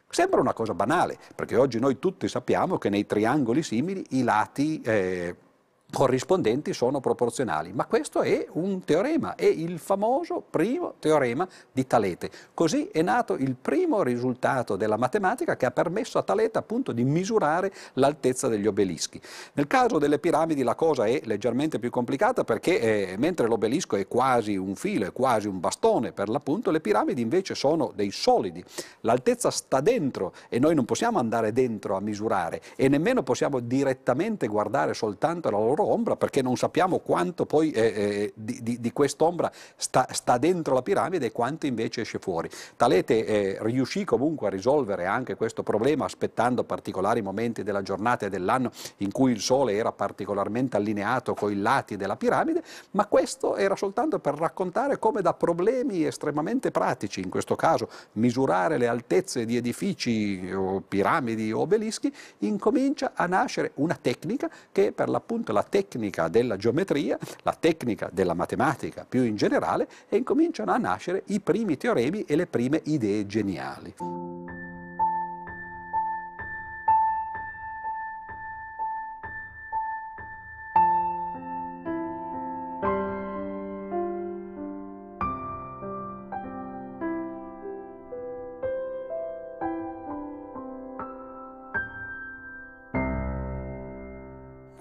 Sembra una cosa banale, perché oggi noi tutti sappiamo che nei triangoli simili i lati eh, corrispondenti sono proporzionali, ma questo è un teorema, è il famoso primo teorema di Talete. Così è nato il primo risultato della matematica che ha permesso a Talete appunto di misurare l'altezza degli obelischi. Nel caso delle piramidi la cosa è leggermente più complicata perché eh, mentre l'obelisco è quasi un filo, è quasi un bastone per l'appunto, le piramidi invece sono dei solidi. L'altezza sta dentro e noi non possiamo andare dentro a misurare e nemmeno possiamo direttamente guardare soltanto la loro ombra, perché non sappiamo quanto poi eh, eh, di, di, di quest'ombra sta, sta dentro la piramide e quanto invece esce fuori. Talete eh, riuscì comunque a risolvere anche questo problema aspettando particolari momenti della giornata e dell'anno in cui il sole era particolarmente allineato con i lati della piramide, ma questo era soltanto per raccontare come da problemi estremamente pratici, in questo caso misurare le altezze di edifici o piramidi o obelischi, incomincia a nascere una tecnica che per l'appunto è la tecnica della geometria, la tecnica della matematica più in generale, e incominciano a nascere i primi teoremi e le prime idee geniali.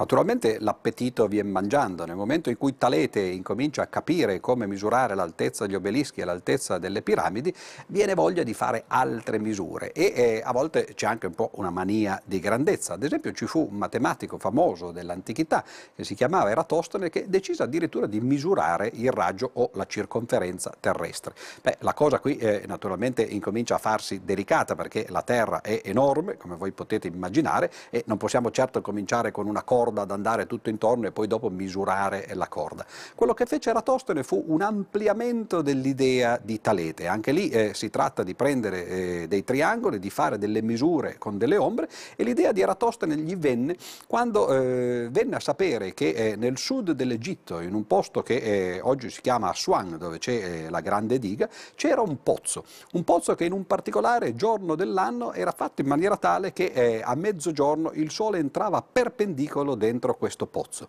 Naturalmente l'appetito viene mangiando, nel momento in cui Talete incomincia a capire come misurare l'altezza degli obelischi e l'altezza delle piramidi, viene voglia di fare altre misure e eh, a volte c'è anche un po' una mania di grandezza. Ad esempio ci fu un matematico famoso dell'antichità che si chiamava Eratostene che decise addirittura di misurare il raggio o la circonferenza terrestre. Beh, la cosa qui eh, naturalmente incomincia a farsi delicata perché la Terra è enorme, come voi potete immaginare, e non possiamo certo cominciare con una corda ad andare tutto intorno e poi dopo misurare la corda. Quello che fece Eratostene fu un ampliamento dell'idea di Talete. Anche lì eh, si tratta di prendere eh, dei triangoli, di fare delle misure con delle ombre, e l'idea di Eratostene gli venne quando eh, venne a sapere che eh, nel sud dell'Egitto, in un posto che eh, oggi si chiama Assuan, dove c'è eh, la grande diga, c'era un pozzo, un pozzo che in un particolare giorno dell'anno era fatto in maniera tale che eh, a mezzogiorno il sole entrava perpendicolo dentro questo pozzo.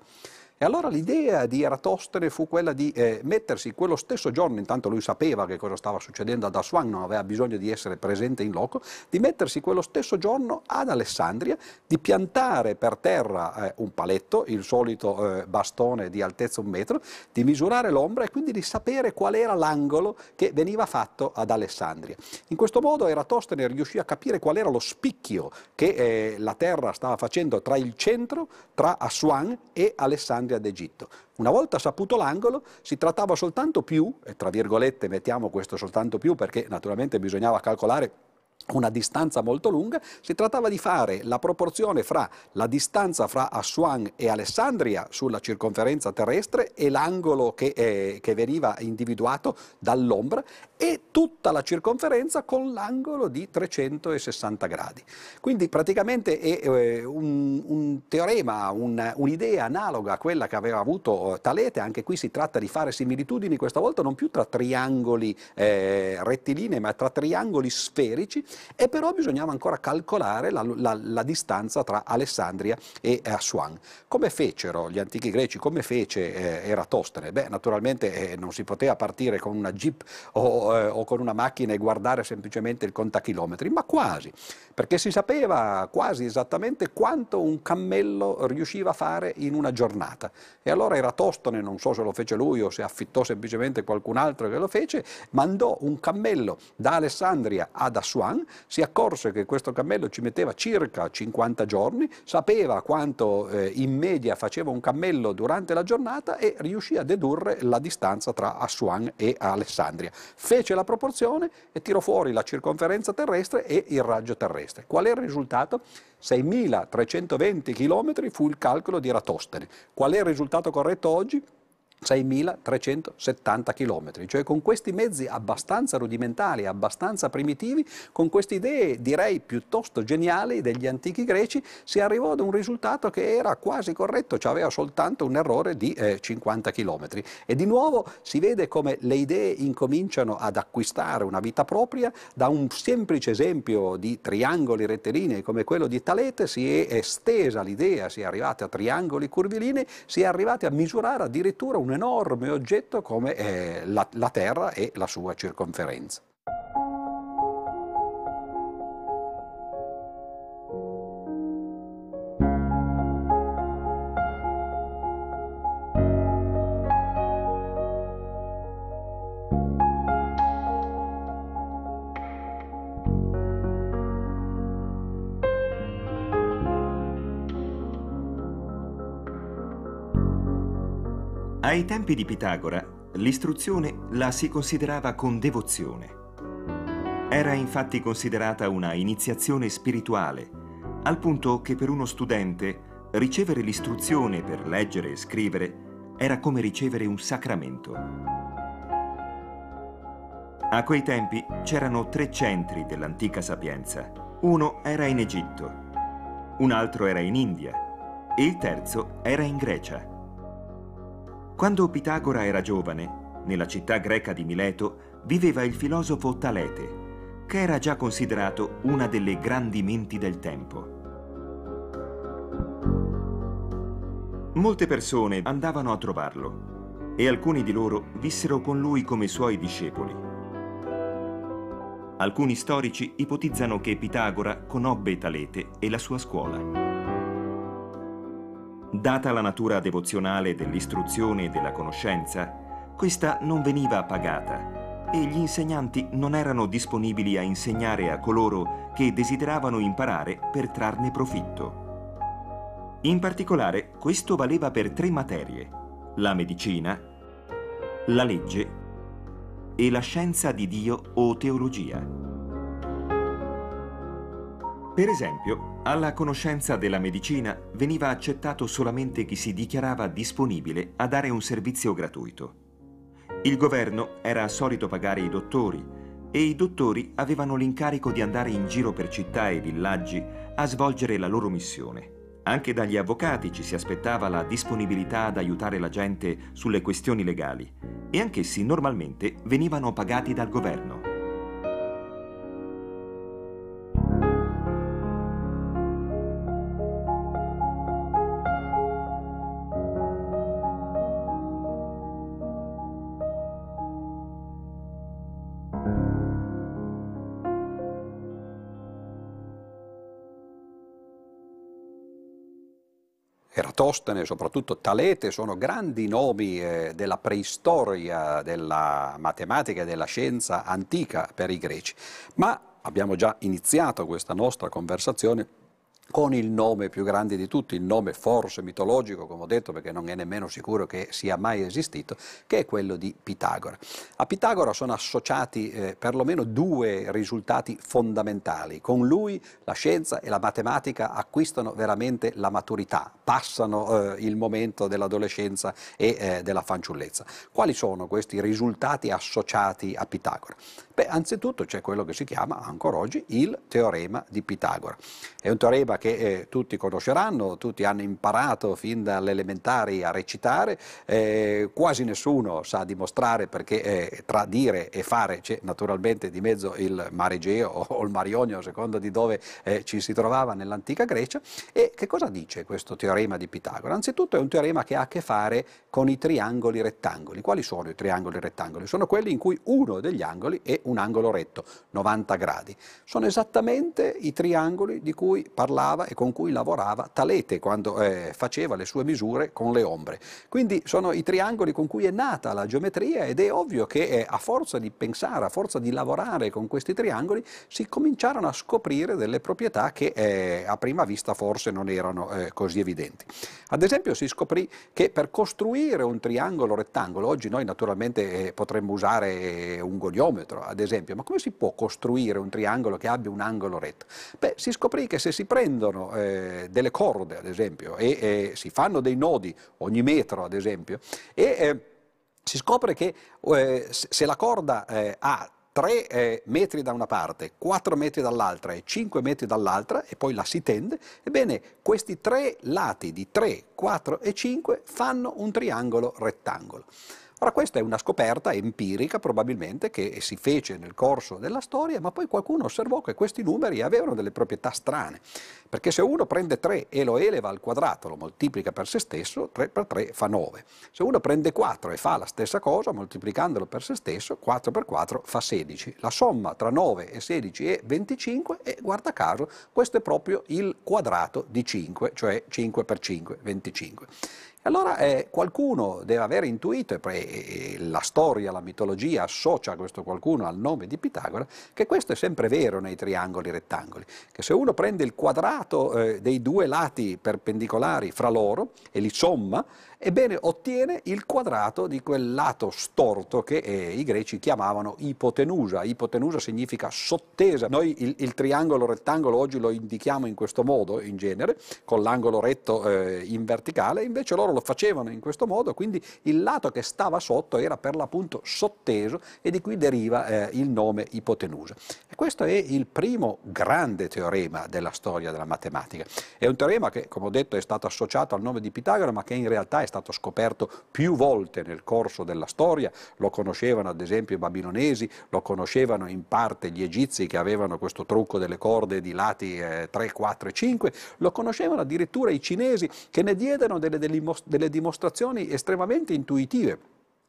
E allora l'idea di Eratostene fu quella di eh, mettersi quello stesso giorno, intanto lui sapeva che cosa stava succedendo ad Assuan, non aveva bisogno di essere presente in loco, di mettersi quello stesso giorno ad Alessandria, di piantare per terra eh, un paletto, il solito eh, bastone di altezza un metro, di misurare l'ombra e quindi di sapere qual era l'angolo che veniva fatto ad Alessandria. In questo modo Eratostene riuscì a capire qual era lo spicchio che eh, la terra stava facendo tra il centro, tra Assuan e Alessandria d'Egitto. Una volta saputo l'angolo si trattava soltanto più, e tra virgolette mettiamo questo soltanto più perché naturalmente bisognava calcolare una distanza molto lunga, si trattava di fare la proporzione fra la distanza fra Assuan e Alessandria sulla circonferenza terrestre e l'angolo che, eh, che veniva individuato dall'ombra e tutta la circonferenza con l'angolo di trecentosessanta gradi. Quindi praticamente è eh, un, un teorema, un, un'idea analoga a quella che aveva avuto Talete. Anche qui si tratta di fare similitudini, questa volta non più tra triangoli eh, rettilinei ma tra triangoli sferici, e però bisognava ancora calcolare la, la, la distanza tra Alessandria e Assuan. Come fecero gli antichi greci? Come fece eh, Eratostene? Beh, naturalmente eh, non si poteva partire con una jeep o, eh, o con una macchina e guardare semplicemente il contachilometri, ma quasi, perché si sapeva quasi esattamente quanto un cammello riusciva a fare in una giornata. E allora Eratostene, non so se lo fece lui o se affittò semplicemente qualcun altro che lo fece, mandò un cammello da Alessandria ad Assuan. Si accorse che questo cammello ci metteva circa cinquanta giorni, sapeva quanto eh, in media faceva un cammello durante la giornata e riuscì a dedurre la distanza tra Assuan e Alessandria. Fece la proporzione e tirò fuori la circonferenza terrestre e il raggio terrestre. Qual è il risultato? seimilatrecentoventi chilometri fu il calcolo di Eratostene. Qual è il risultato corretto oggi? seimilatrecentosettanta chilometri, cioè con questi mezzi abbastanza rudimentali, abbastanza primitivi, con queste idee direi piuttosto geniali degli antichi greci si arrivò ad un risultato che era quasi corretto, cioè aveva soltanto un errore di eh, cinquanta chilometri. E di nuovo si vede come le idee incominciano ad acquistare una vita propria. Da un semplice esempio di triangoli rettilinei come quello di Talete si è estesa l'idea, si è arrivati a triangoli curvilinei, si è arrivati a misurare addirittura un enorme oggetto come eh, la, la Terra e la sua circonferenza. Ai tempi di Pitagora, l'istruzione la si considerava con devozione. Era infatti considerata una iniziazione spirituale, al punto che per uno studente ricevere l'istruzione per leggere e scrivere era come ricevere un sacramento. A quei tempi c'erano tre centri dell'antica sapienza. Uno era in Egitto, un altro era in India e il terzo era in Grecia. Quando Pitagora era giovane, nella città greca di Mileto viveva il filosofo Talete, che era già considerato una delle grandi menti del tempo. Molte persone andavano a trovarlo e alcuni di loro vissero con lui come suoi discepoli. Alcuni storici ipotizzano che Pitagora conobbe Talete e la sua scuola. Data la natura devozionale dell'istruzione e della conoscenza, questa non veniva pagata e gli insegnanti non erano disponibili a insegnare a coloro che desideravano imparare per trarne profitto. In particolare, questo valeva per tre materie: la medicina, la legge e la scienza di Dio o teologia. Per esempio, alla conoscenza della medicina veniva accettato solamente chi si dichiarava disponibile a dare un servizio gratuito. Il governo era solito pagare i dottori e i dottori avevano l'incarico di andare in giro per città e villaggi a svolgere la loro missione. Anche dagli avvocati ci si aspettava la disponibilità ad aiutare la gente sulle questioni legali e anch'essi normalmente venivano pagati dal governo. Eratostene, soprattutto Talete, sono grandi nomi eh, della preistoria, della matematica e della scienza antica per i greci. Ma abbiamo già iniziato questa nostra conversazione con il nome più grande di tutti, il nome forse mitologico, come ho detto, perché non è nemmeno sicuro che sia mai esistito, che è quello di Pitagora. A Pitagora sono associati eh, perlomeno due risultati fondamentali. Con lui la scienza e la matematica acquistano veramente la maturità, passano eh, il momento dell'adolescenza e eh, della fanciullezza. Quali sono questi risultati associati a Pitagora? Beh, anzitutto c'è quello che si chiama ancora oggi il teorema di Pitagora. È un teorema che eh, tutti conosceranno, tutti hanno imparato fin dalle elementari a recitare, eh, quasi nessuno sa dimostrare perché eh, tra dire e fare c'è naturalmente di mezzo il mare Egeo o il mare Ionio, a seconda di dove eh, ci si trovava nell'antica Grecia. E che cosa dice questo teorema di Pitagora? Anzitutto è un teorema che ha a che fare con i triangoli rettangoli. Quali sono i triangoli rettangoli? Sono quelli in cui uno degli angoli è un angolo retto, novanta gradi. Sono esattamente i triangoli di cui parlava e con cui lavorava Talete quando eh, faceva le sue misure con le ombre. Quindi sono i triangoli con cui è nata la geometria ed è ovvio che eh, a forza di pensare, a forza di lavorare con questi triangoli, si cominciarono a scoprire delle proprietà che eh, a prima vista forse non erano eh, così evidenti. Ad esempio si scoprì che per costruire un triangolo rettangolo, oggi noi naturalmente eh, potremmo usare eh, un goniometro ad esempio, ma come si può costruire un triangolo che abbia un angolo retto? Beh, si scoprì che se si prendono eh, delle corde ad esempio e eh, si fanno dei nodi ogni metro ad esempio e eh, si scopre che eh, se la corda eh, ha tre eh, metri da una parte, quattro metri dall'altra e cinque metri dall'altra, e poi la si tende, ebbene questi tre lati di tre, quattro e cinque fanno un triangolo rettangolo. Ora questa è una scoperta empirica probabilmente che si fece nel corso della storia, ma poi qualcuno osservò che questi numeri avevano delle proprietà strane, perché se uno prende tre e lo eleva al quadrato, lo moltiplica per se stesso, tre per tre fa nove. Se uno prende quattro e fa la stessa cosa, moltiplicandolo per se stesso, quattro per quattro fa sedici. La somma tra nove e sedici è venticinque e, guarda caso, questo è proprio il quadrato di cinque, cioè cinque per cinque, venticinque. Allora eh, qualcuno deve aver intuito, e eh, la storia, la mitologia associa questo qualcuno al nome di Pitagora, che questo è sempre vero nei triangoli rettangoli, che se uno prende il quadrato eh, dei due lati perpendicolari fra loro e li somma, ebbene ottiene il quadrato di quel lato storto che eh, i greci chiamavano ipotenusa. Ipotenusa significa sottesa. Noi il, il triangolo rettangolo oggi lo indichiamo in questo modo in genere, con l'angolo retto eh, in verticale, invece loro lo facevano in questo modo, quindi il lato che stava sotto era per l'appunto sotteso, e di qui deriva eh, il nome ipotenusa. E questo è il primo grande teorema della storia della matematica. È un teorema che, come ho detto, è stato associato al nome di Pitagora, ma che in realtà è stato scoperto più volte nel corso della storia. Lo conoscevano ad esempio i babilonesi, lo conoscevano in parte gli egizi che avevano questo trucco delle corde di lati eh, tre, quattro e cinque, lo conoscevano addirittura i cinesi, che ne diedero delle delle dimostrazioni estremamente intuitive.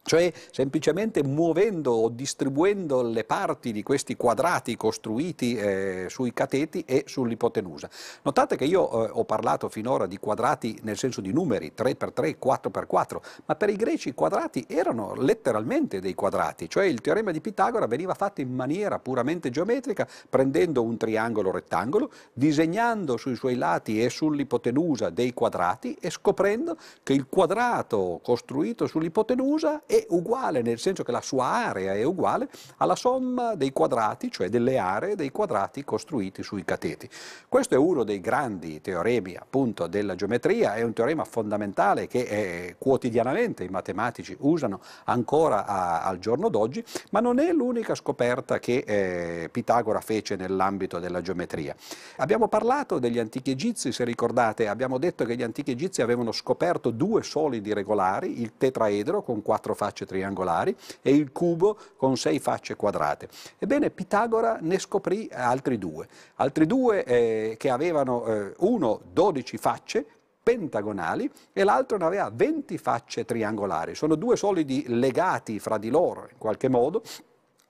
Cioè semplicemente muovendo o distribuendo le parti di questi quadrati costruiti eh, sui cateti e sull'ipotenusa. Notate che io eh, ho parlato finora di quadrati nel senso di numeri, tre per tre, quattro per quattro, ma per i greci i quadrati erano letteralmente dei quadrati, cioè il teorema di Pitagora veniva fatto in maniera puramente geometrica, prendendo un triangolo rettangolo, disegnando sui suoi lati e sull'ipotenusa dei quadrati e scoprendo che il quadrato costruito sull'ipotenusa è uguale, nel senso che la sua area è uguale alla somma dei quadrati, cioè delle aree dei quadrati costruiti sui cateti. Questo è uno dei grandi teoremi appunto della geometria, è un teorema fondamentale che eh, quotidianamente i matematici usano ancora a, al giorno d'oggi, ma non è l'unica scoperta che eh, Pitagora fece nell'ambito della geometria. Abbiamo parlato degli antichi egizi, se ricordate, abbiamo detto che gli antichi egizi avevano scoperto due solidi regolari, il tetraedro con quattro facce triangolari e il cubo con sei facce quadrate. Ebbene Pitagora ne scoprì altri due, altri due eh, che avevano eh, uno dodici facce pentagonali e l'altro ne aveva venti facce triangolari. Sono due solidi legati fra di loro in qualche modo,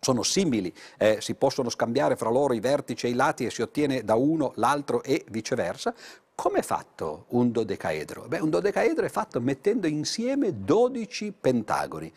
sono simili, eh, si possono scambiare fra loro i vertici e i lati e si ottiene da uno l'altro e viceversa. Come è fatto un dodecaedro? Beh, un dodecaedro è fatto mettendo insieme dodici pentagoni.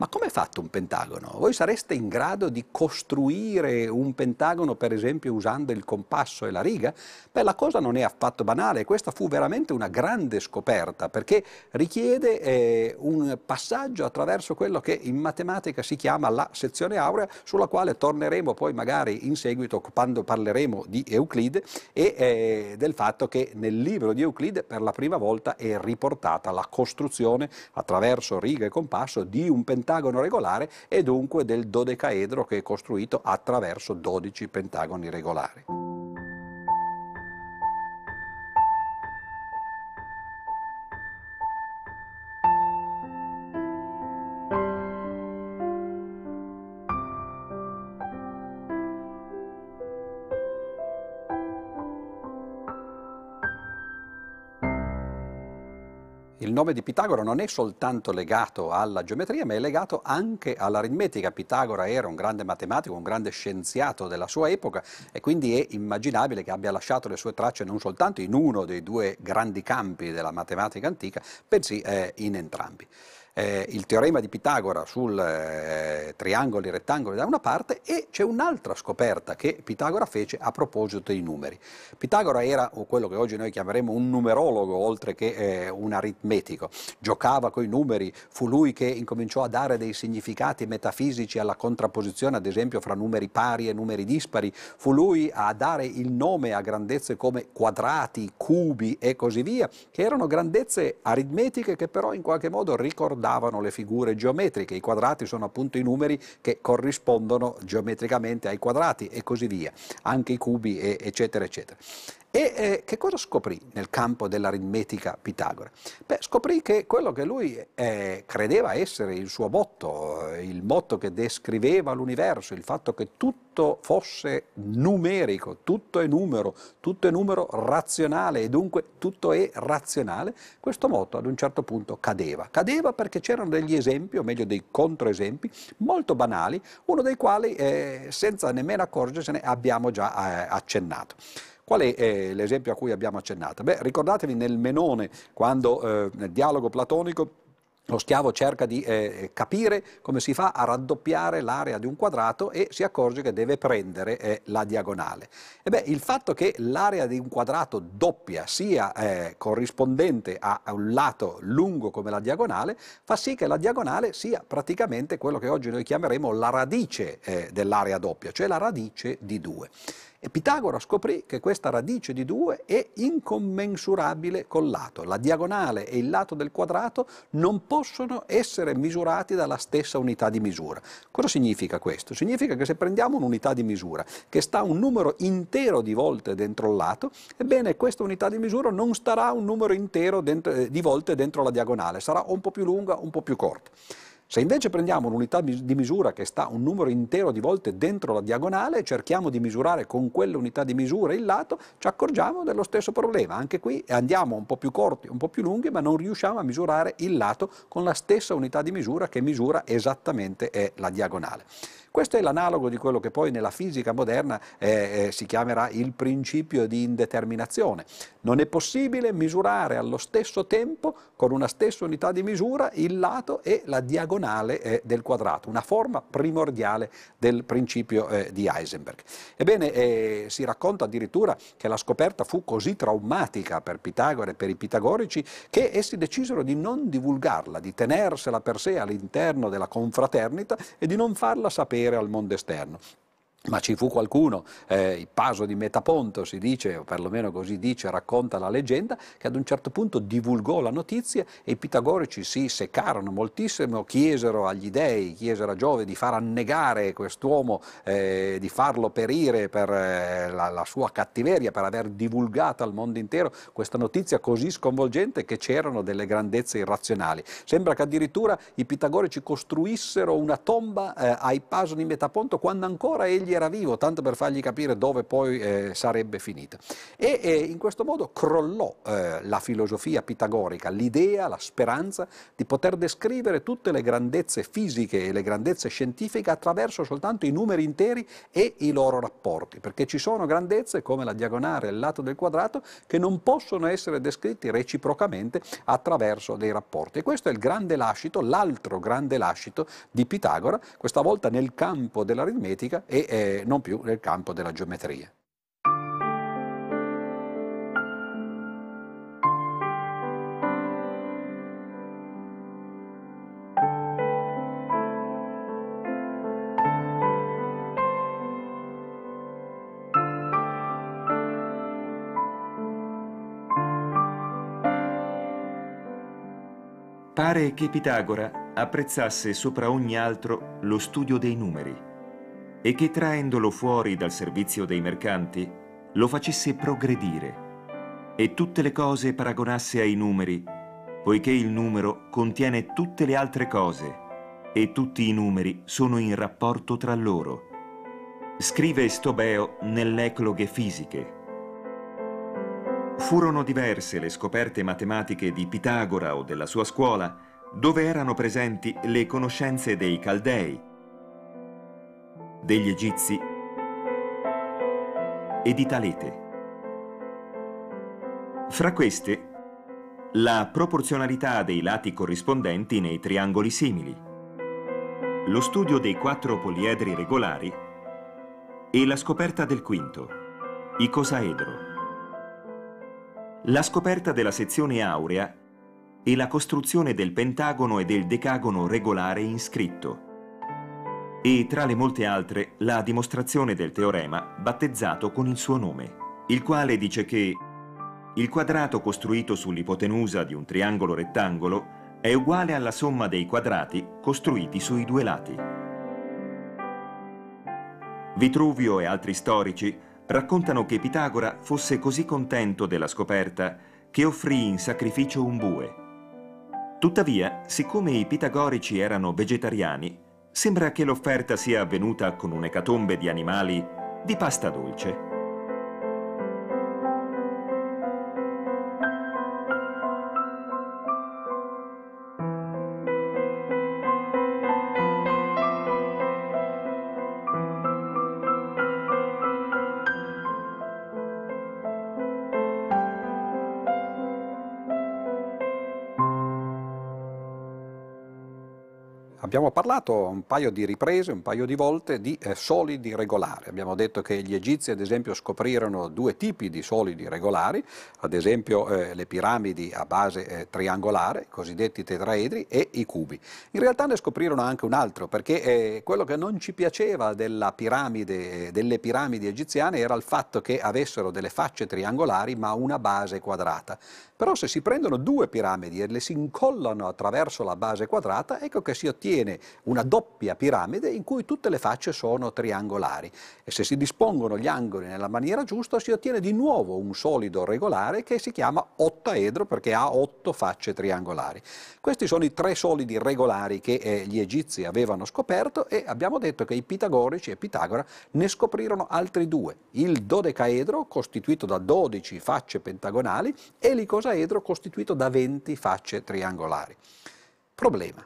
Ma come è fatto un pentagono? Voi sareste in grado di costruire un pentagono, per esempio, usando il compasso e la riga? Beh, la cosa non è affatto banale, questa fu veramente una grande scoperta, perché richiede eh, un passaggio attraverso quello che in matematica si chiama la sezione aurea, sulla quale torneremo poi magari in seguito quando parleremo di Euclide e eh, del fatto che nel Nel libro di Euclide per la prima volta è riportata la costruzione attraverso riga e compasso di un pentagono regolare e dunque del dodecaedro, che è costruito attraverso dodici pentagoni regolari. Il nome di Pitagora non è soltanto legato alla geometria, ma è legato anche all'aritmetica. Pitagora era un grande matematico, un grande scienziato della sua epoca, e quindi è immaginabile che abbia lasciato le sue tracce non soltanto in uno dei due grandi campi della matematica antica, bensì eh, in entrambi. Eh, il teorema di Pitagora sul eh, triangoli rettangoli da una parte, e c'è un'altra scoperta che Pitagora fece a proposito dei numeri. Pitagora era quello che oggi noi chiameremo un numerologo oltre che eh, un aritmetico, giocava coi numeri, fu lui che incominciò a dare dei significati metafisici alla contrapposizione ad esempio fra numeri pari e numeri dispari, fu lui a dare il nome a grandezze come quadrati, cubi e così via, che erano grandezze aritmetiche che però in qualche modo ricordavano ricordavano le figure geometriche, i quadrati sono appunto i numeri che corrispondono geometricamente ai quadrati e così via, anche i cubi e, eccetera eccetera. E eh, che cosa scoprì nel campo dell'aritmetica Pitagora? Beh, scoprì che quello che lui eh, credeva essere il suo motto, il motto che descriveva l'universo, il fatto che tutto fosse numerico, tutto è numero, tutto è numero razionale e dunque tutto è razionale, questo motto ad un certo punto cadeva. Cadeva perché c'erano degli esempi, o meglio dei controesempi, molto banali, uno dei quali eh, senza nemmeno accorgersene abbiamo già eh, accennato. Qual è l'esempio a cui abbiamo accennato? Beh, ricordatevi nel Menone, quando eh, nel dialogo platonico lo schiavo cerca di eh, capire come si fa a raddoppiare l'area di un quadrato e si accorge che deve prendere eh, la diagonale. E beh, il fatto che l'area di un quadrato doppia sia eh, corrispondente a, a un lato lungo come la diagonale fa sì che la diagonale sia praticamente quello che oggi noi chiameremo la radice eh, dell'area doppia, cioè la radice di due. E Pitagora scoprì che questa radice di due è incommensurabile col lato. La diagonale e il lato del quadrato non possono essere misurati dalla stessa unità di misura. Cosa significa questo? Significa che se prendiamo un'unità di misura che sta un numero intero di volte dentro il lato, ebbene questa unità di misura non starà un numero intero dentro, eh, di volte dentro la diagonale, sarà un po' più lunga, un po' più corta. Se invece prendiamo un'unità di misura che sta un numero intero di volte dentro la diagonale, cerchiamo di misurare con quell'unità di misura il lato, ci accorgiamo dello stesso problema. Anche qui andiamo un po' più corti, un po' più lunghi, ma non riusciamo a misurare il lato con la stessa unità di misura che misura esattamente è la diagonale. Questo è l'analogo di quello che poi nella fisica moderna eh, eh, si chiamerà il principio di indeterminazione. Non è possibile misurare allo stesso tempo, con una stessa unità di misura, il lato e la diagonale eh, del quadrato, una forma primordiale del principio eh, di Heisenberg. Ebbene, eh, si racconta addirittura che la scoperta fu così traumatica per Pitagora e per i pitagorici che essi decisero di non divulgarla, di tenersela per sé all'interno della confraternita e di non farla sapere al mondo esterno. Ma ci fu qualcuno, eh, Ippaso di Metaponto si dice, o perlomeno così dice, racconta la leggenda, che ad un certo punto divulgò la notizia e i pitagorici si seccarono moltissimo, chiesero agli dei, chiesero a Giove di far annegare quest'uomo, eh, di farlo perire per eh, la, la sua cattiveria, per aver divulgato al mondo intero questa notizia così sconvolgente che c'erano delle grandezze irrazionali. Sembra che addirittura i pitagorici costruissero una tomba eh, a Ippaso di Metaponto quando ancora egli era vivo, tanto per fargli capire dove poi eh, sarebbe finita. E eh, in questo modo crollò eh, la filosofia pitagorica, l'idea, la speranza di poter descrivere tutte le grandezze fisiche e le grandezze scientifiche attraverso soltanto i numeri interi e i loro rapporti, perché ci sono grandezze come la diagonale e il lato del quadrato che non possono essere descritti reciprocamente attraverso dei rapporti. E questo è il grande lascito, l'altro grande lascito di Pitagora, questa volta nel campo dell'aritmetica e eh, Eh, non più nel campo della geometria. Pare che Pitagora apprezzasse sopra ogni altro lo studio dei numeri, e che traendolo fuori dal servizio dei mercanti lo facesse progredire e tutte le cose paragonasse ai numeri, poiché il numero contiene tutte le altre cose e tutti i numeri sono in rapporto tra loro. Scrive Stobeo nell'Ecloghe Fisiche. Furono diverse le scoperte matematiche di Pitagora o della sua scuola, dove erano presenti le conoscenze dei Caldei, degli Egizi e di Talete. Fra queste, la proporzionalità dei lati corrispondenti nei triangoli simili, lo studio dei quattro poliedri regolari e la scoperta del quinto, icosaedro, la scoperta della sezione aurea e la costruzione del pentagono e del decagono regolare inscritto, e tra le molte altre la dimostrazione del teorema battezzato con il suo nome, il quale dice che il quadrato costruito sull'ipotenusa di un triangolo rettangolo è uguale alla somma dei quadrati costruiti sui due lati. Vitruvio e altri storici raccontano che Pitagora fosse così contento della scoperta che offrì in sacrificio un bue. Tuttavia, siccome i pitagorici erano vegetariani, sembra che l'offerta sia avvenuta con un'ecatombe di animali di pasta dolce. Abbiamo parlato un paio di riprese, un paio di volte, di eh, solidi regolari. Abbiamo detto che gli egizi, ad esempio, scoprirono due tipi di solidi regolari, ad esempio eh, le piramidi a base eh, triangolare, i cosiddetti tetraedri, e i cubi. In realtà ne scoprirono anche un altro, perché eh, quello che non ci piaceva della piramide, delle piramidi egiziane era il fatto che avessero delle facce triangolari ma una base quadrata. Però se si prendono due piramidi e le si incollano attraverso la base quadrata, ecco che si ottiene una doppia piramide in cui tutte le facce sono triangolari, e se si dispongono gli angoli nella maniera giusta si ottiene di nuovo un solido regolare che si chiama ottaedro, perché ha otto facce triangolari. Questi sono i tre solidi regolari che eh, gli egizi avevano scoperto, e abbiamo detto che i pitagorici e Pitagora ne scoprirono altri due: il dodecaedro, costituito da dodici facce pentagonali, e l'icosaedro, costituito da venti facce triangolari. Problema: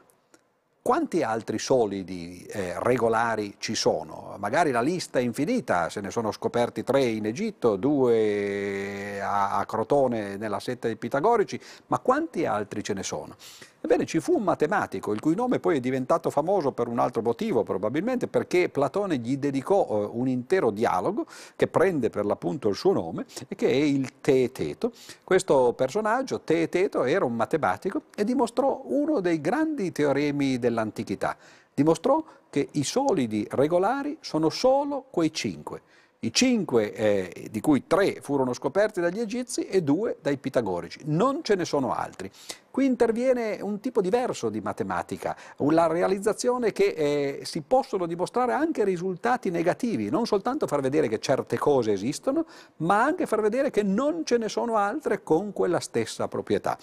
quanti altri solidi eh, regolari ci sono? Magari la lista è infinita, se ne sono scoperti tre in Egitto, due a, a Crotone nella setta dei pitagorici, ma quanti altri ce ne sono? Ebbene, ci fu un matematico, il cui nome poi è diventato famoso per un altro motivo, probabilmente perché Platone gli dedicò eh, un intero dialogo che prende per l'appunto il suo nome, e che è il Teeteto. Questo personaggio, Teeteto, era un matematico e dimostrò uno dei grandi teoremi del l'antichità. Dimostrò che i solidi regolari sono solo quei cinque, i cinque eh, di cui tre furono scoperti dagli egizi e due dai pitagorici, non ce ne sono altri. Qui interviene un tipo diverso di matematica, la realizzazione che eh, si possono dimostrare anche risultati negativi, non soltanto far vedere che certe cose esistono, ma anche far vedere che non ce ne sono altre con quella stessa proprietà.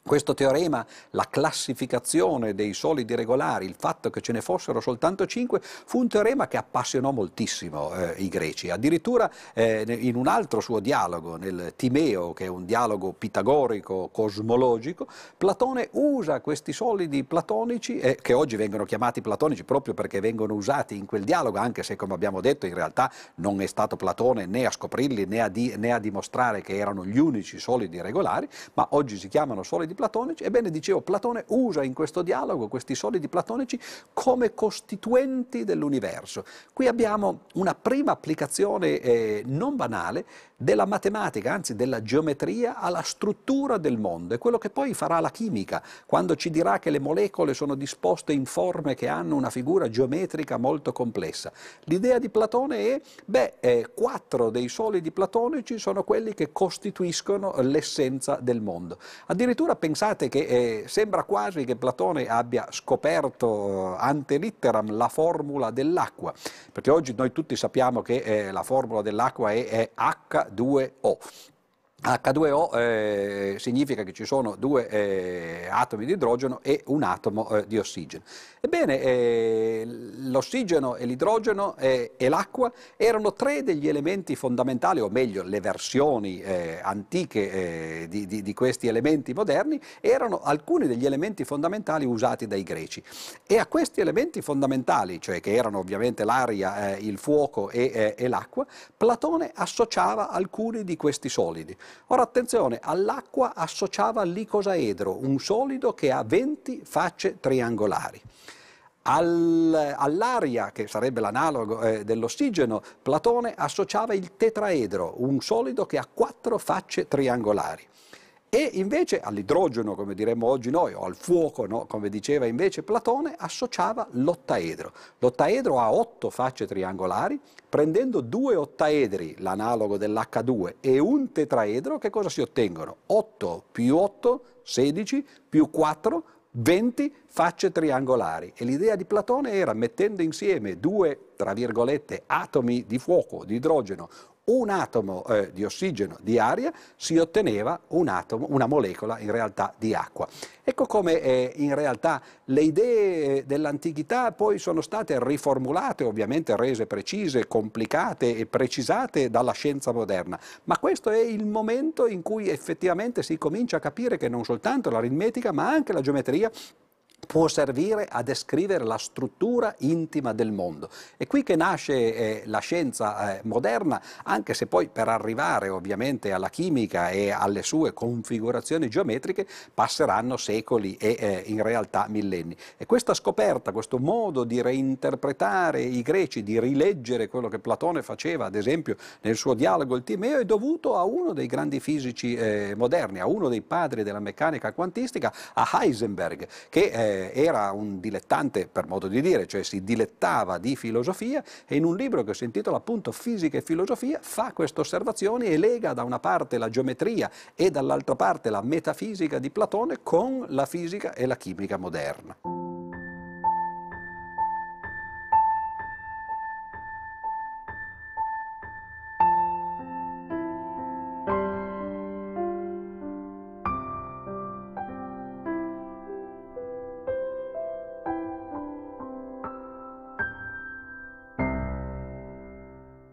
Questo teorema, la classificazione dei solidi regolari, il fatto che ce ne fossero soltanto cinque, fu un teorema che appassionò moltissimo eh, i greci. Addirittura eh, in un altro suo dialogo, nel Timeo, che è un dialogo pitagorico, cosmologico, Platone usa questi solidi platonici, eh, che oggi vengono chiamati platonici proprio perché vengono usati in quel dialogo, anche se, come abbiamo detto, in realtà non è stato Platone né a scoprirli né a, di, né a dimostrare che erano gli unici solidi regolari, ma oggi si chiamano solidi platonici. Ebbene, dicevo, Platone usa in questo dialogo questi solidi platonici come costituenti dell'universo. Qui abbiamo una prima applicazione eh, non banale della matematica, anzi della geometria, alla struttura del mondo. È quello che poi farà la chimica, quando ci dirà che le molecole sono disposte in forme che hanno una figura geometrica molto complessa. L'idea di Platone è, beh, eh, quattro dei solidi platonici sono quelli che costituiscono l'essenza del mondo. Addirittura pensate che eh, sembra quasi che Platone abbia scoperto eh, ante litteram la formula dell'acqua, perché oggi noi tutti sappiamo che eh, la formula dell'acqua è, è acca due O. acca due O eh, significa che ci sono due eh, atomi di idrogeno e un atomo eh, di ossigeno. Ebbene, eh, l'ossigeno e l'idrogeno eh, e l'acqua erano tre degli elementi fondamentali, o meglio, le versioni eh, antiche eh, di, di, di questi elementi moderni erano alcuni degli elementi fondamentali usati dai greci. E a questi elementi fondamentali, cioè che erano ovviamente l'aria, eh, il fuoco e, eh, e l'acqua, Platone associava alcuni di questi solidi. Ora attenzione, all'acqua associava l'icosaedro, un solido che ha venti facce triangolari. All'aria, che sarebbe l'analogo eh, dell'ossigeno, Platone associava il tetraedro, un solido che ha quattro facce triangolari. E invece all'idrogeno, come diremmo oggi noi, o al fuoco, no? Come diceva invece Platone, associava l'ottaedro. L'ottaedro ha otto facce triangolari. Prendendo due ottaedri, l'analogo dell'acca due, e un tetraedro, che cosa si ottengono? otto più otto, sedici, più quattro, venti facce triangolari, e l'idea di Platone era, mettendo insieme due, tra virgolette, atomi di fuoco, di idrogeno, un atomo eh, di ossigeno, di aria, si otteneva un atomo, una molecola in realtà di acqua. Ecco come eh, in realtà le idee dell'antichità poi sono state riformulate, ovviamente rese precise, complicate e precisate dalla scienza moderna, ma questo è il momento in cui effettivamente si comincia a capire che non soltanto l'aritmetica ma anche la geometria può servire a descrivere la struttura intima del mondo. È qui che nasce eh, la scienza eh, moderna, anche se poi per arrivare ovviamente alla chimica e alle sue configurazioni geometriche passeranno secoli e eh, in realtà millenni. E questa scoperta, questo modo di reinterpretare i greci, di rileggere quello che Platone faceva, ad esempio nel suo dialogo il Timeo, è dovuto a uno dei grandi fisici eh, moderni, a uno dei padri della meccanica quantistica, a Heisenberg, che eh, era un dilettante, per modo di dire, cioè si dilettava di filosofia, e in un libro che si intitola appunto Fisica e filosofia fa queste osservazioni e lega da una parte la geometria e dall'altra parte la metafisica di Platone con la fisica e la chimica moderna.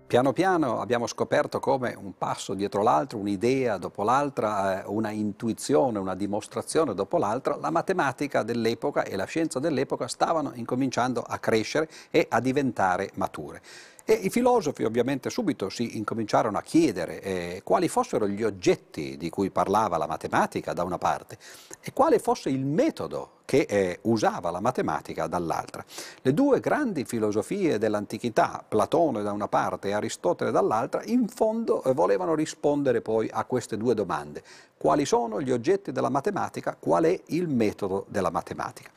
Piano piano abbiamo scoperto come un passo dietro l'altro, un'idea dopo l'altra, una intuizione, una dimostrazione dopo l'altra, la matematica dell'epoca e la scienza dell'epoca stavano incominciando a crescere e a diventare mature. E i filosofi ovviamente subito si incominciarono a chiedere eh, quali fossero gli oggetti di cui parlava la matematica da una parte e quale fosse il metodo che eh, usava la matematica dall'altra. Le due grandi filosofie dell'antichità, Platone da una parte e Aristotele dall'altra, in fondo eh, volevano rispondere poi a queste due domande. Quali sono gli oggetti della matematica? Qual è il metodo della matematica?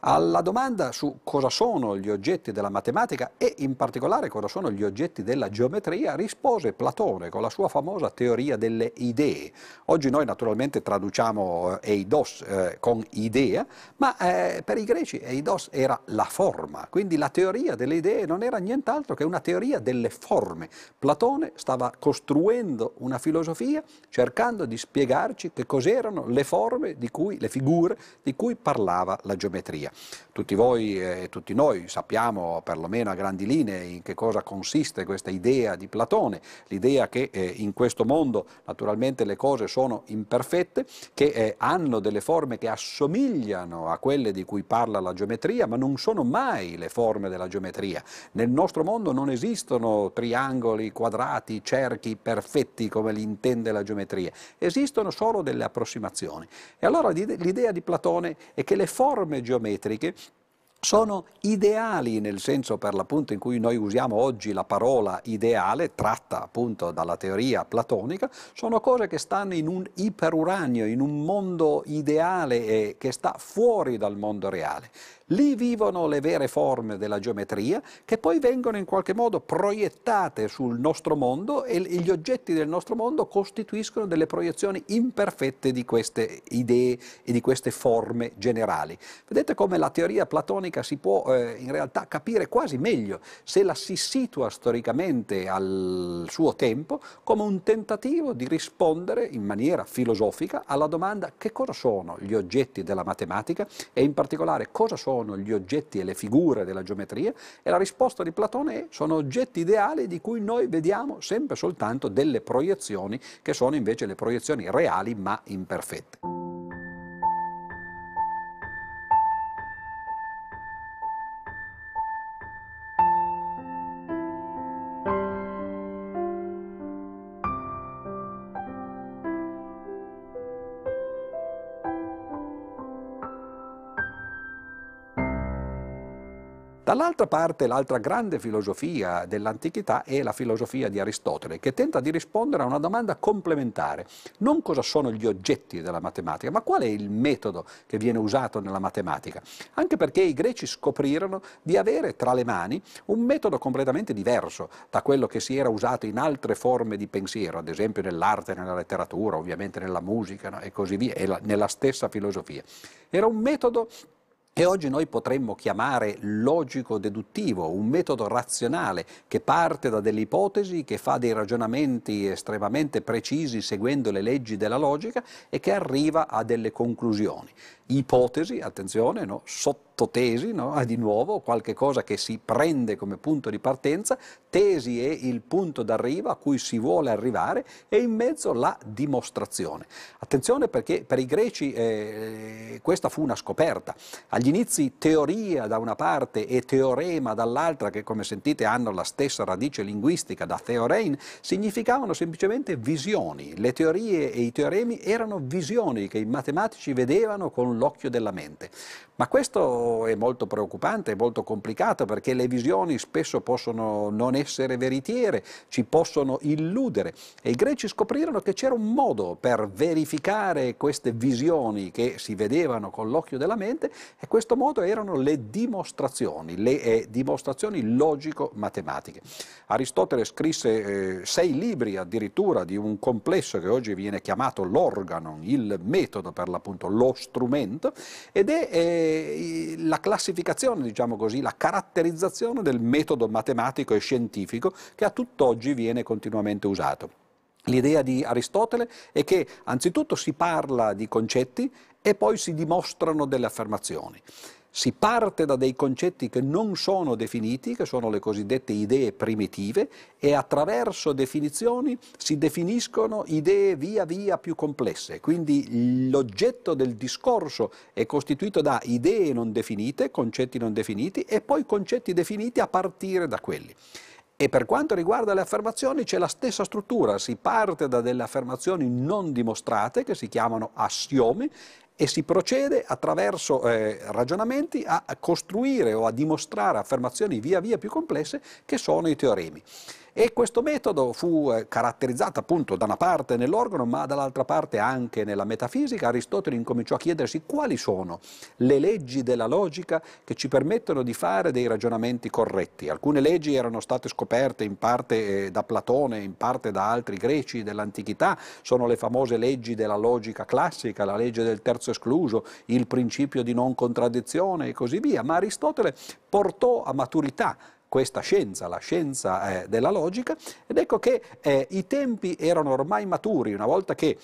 Alla domanda su cosa sono gli oggetti della matematica e in particolare cosa sono gli oggetti della geometria rispose Platone con la sua famosa teoria delle idee. Oggi noi naturalmente traduciamo eidos eh, con idea, ma eh, per i greci eidos era la forma, quindi la teoria delle idee non era nient'altro che una teoria delle forme. Platone stava costruendo una filosofia cercando di spiegarci che cos'erano le forme di cui, le figure di cui parlava la geometria. Tutti voi e eh, tutti noi sappiamo, perlomeno a grandi linee, in che cosa consiste questa idea di Platone, l'idea che eh, in questo mondo naturalmente le cose sono imperfette, che eh, hanno delle forme che assomigliano a quelle di cui parla la geometria, ma non sono mai le forme della geometria. Nel nostro mondo non esistono triangoli, quadrati, cerchi perfetti come li intende la geometria, esistono solo delle approssimazioni. E allora l'idea di Platone è che le forme geometriche sono ideali, nel senso per l'appunto in cui noi usiamo oggi la parola ideale, tratta appunto dalla teoria platonica, sono cose che stanno in un iperuranio, in un mondo ideale eh, che sta fuori dal mondo reale. Lì vivono le vere forme della geometria che poi vengono in qualche modo proiettate sul nostro mondo, e gli oggetti del nostro mondo costituiscono delle proiezioni imperfette di queste idee e di queste forme generali. Vedete come la teoria platonica si può eh, in realtà capire quasi meglio se la si situa storicamente al suo tempo come un tentativo di rispondere in maniera filosofica alla domanda che cosa sono gli oggetti della matematica e in particolare cosa sono gli oggetti e le figure della geometria, e la risposta di Platone è: sono oggetti ideali di cui noi vediamo sempre soltanto delle proiezioni che sono invece le proiezioni reali ma imperfette. Dall'altra parte, l'altra grande filosofia dell'antichità è la filosofia di Aristotele, che tenta di rispondere a una domanda complementare, non cosa sono gli oggetti della matematica, ma qual è il metodo che viene usato nella matematica, anche perché i greci scoprirono di avere tra le mani un metodo completamente diverso da quello che si era usato in altre forme di pensiero, ad esempio nell'arte, nella letteratura, ovviamente nella musica, no? E così via, e la, nella stessa filosofia. Era un metodo che oggi noi potremmo chiamare logico-deduttivo, un metodo razionale che parte da delle ipotesi, che fa dei ragionamenti estremamente precisi seguendo le leggi della logica e che arriva a delle conclusioni. Ipotesi, attenzione, no? Sottotesi, no? Di nuovo qualche cosa che si prende come punto di partenza, tesi è il punto d'arrivo a cui si vuole arrivare e in mezzo la dimostrazione. Attenzione perché per i greci eh, questa fu una scoperta. Agli inizi teoria da una parte e teorema dall'altra, che come sentite hanno la stessa radice linguistica da theorein, significavano semplicemente visioni. Le teorie e i teoremi erano visioni che i matematici vedevano con l'occhio della mente. Ma questo è molto preoccupante, è molto complicato perché le visioni spesso possono non essere veritiere, ci possono illudere e i greci scoprirono che c'era un modo per verificare queste visioni che si vedevano con l'occhio della mente e questo modo erano le dimostrazioni, le eh, dimostrazioni logico-matematiche. Aristotele scrisse eh, sei libri addirittura di un complesso che oggi viene chiamato l'organon, il metodo per l'appunto, lo strumento. Ed è eh, la classificazione, diciamo così, la caratterizzazione del metodo matematico e scientifico che a tutt'oggi viene continuamente usato. L'idea di Aristotele è che anzitutto si parla di concetti e poi si dimostrano delle affermazioni. Si parte da dei concetti che non sono definiti, che sono le cosiddette idee primitive, e attraverso definizioni si definiscono idee via via più complesse. Quindi l'oggetto del discorso è costituito da idee non definite, concetti non definiti e poi concetti definiti a partire da quelli. E per quanto riguarda le affermazioni c'è la stessa struttura, si parte da delle affermazioni non dimostrate che si chiamano assiomi e si procede attraverso eh, ragionamenti a costruire o a dimostrare affermazioni via via più complesse che sono i teoremi. E questo metodo fu eh, caratterizzato appunto da una parte nell'organo ma dall'altra parte anche nella metafisica. Aristotele incominciò a chiedersi quali sono le leggi della logica che ci permettono di fare dei ragionamenti corretti. Alcune leggi erano state scoperte in parte eh, da Platone, in parte da altri greci dell'antichità, sono le famose leggi della logica classica, la legge del terzo escluso, il principio di non contraddizione e così via, ma Aristotele portò a maturità questa scienza, la scienza eh, della logica, ed ecco che eh, i tempi erano ormai maturi, una volta che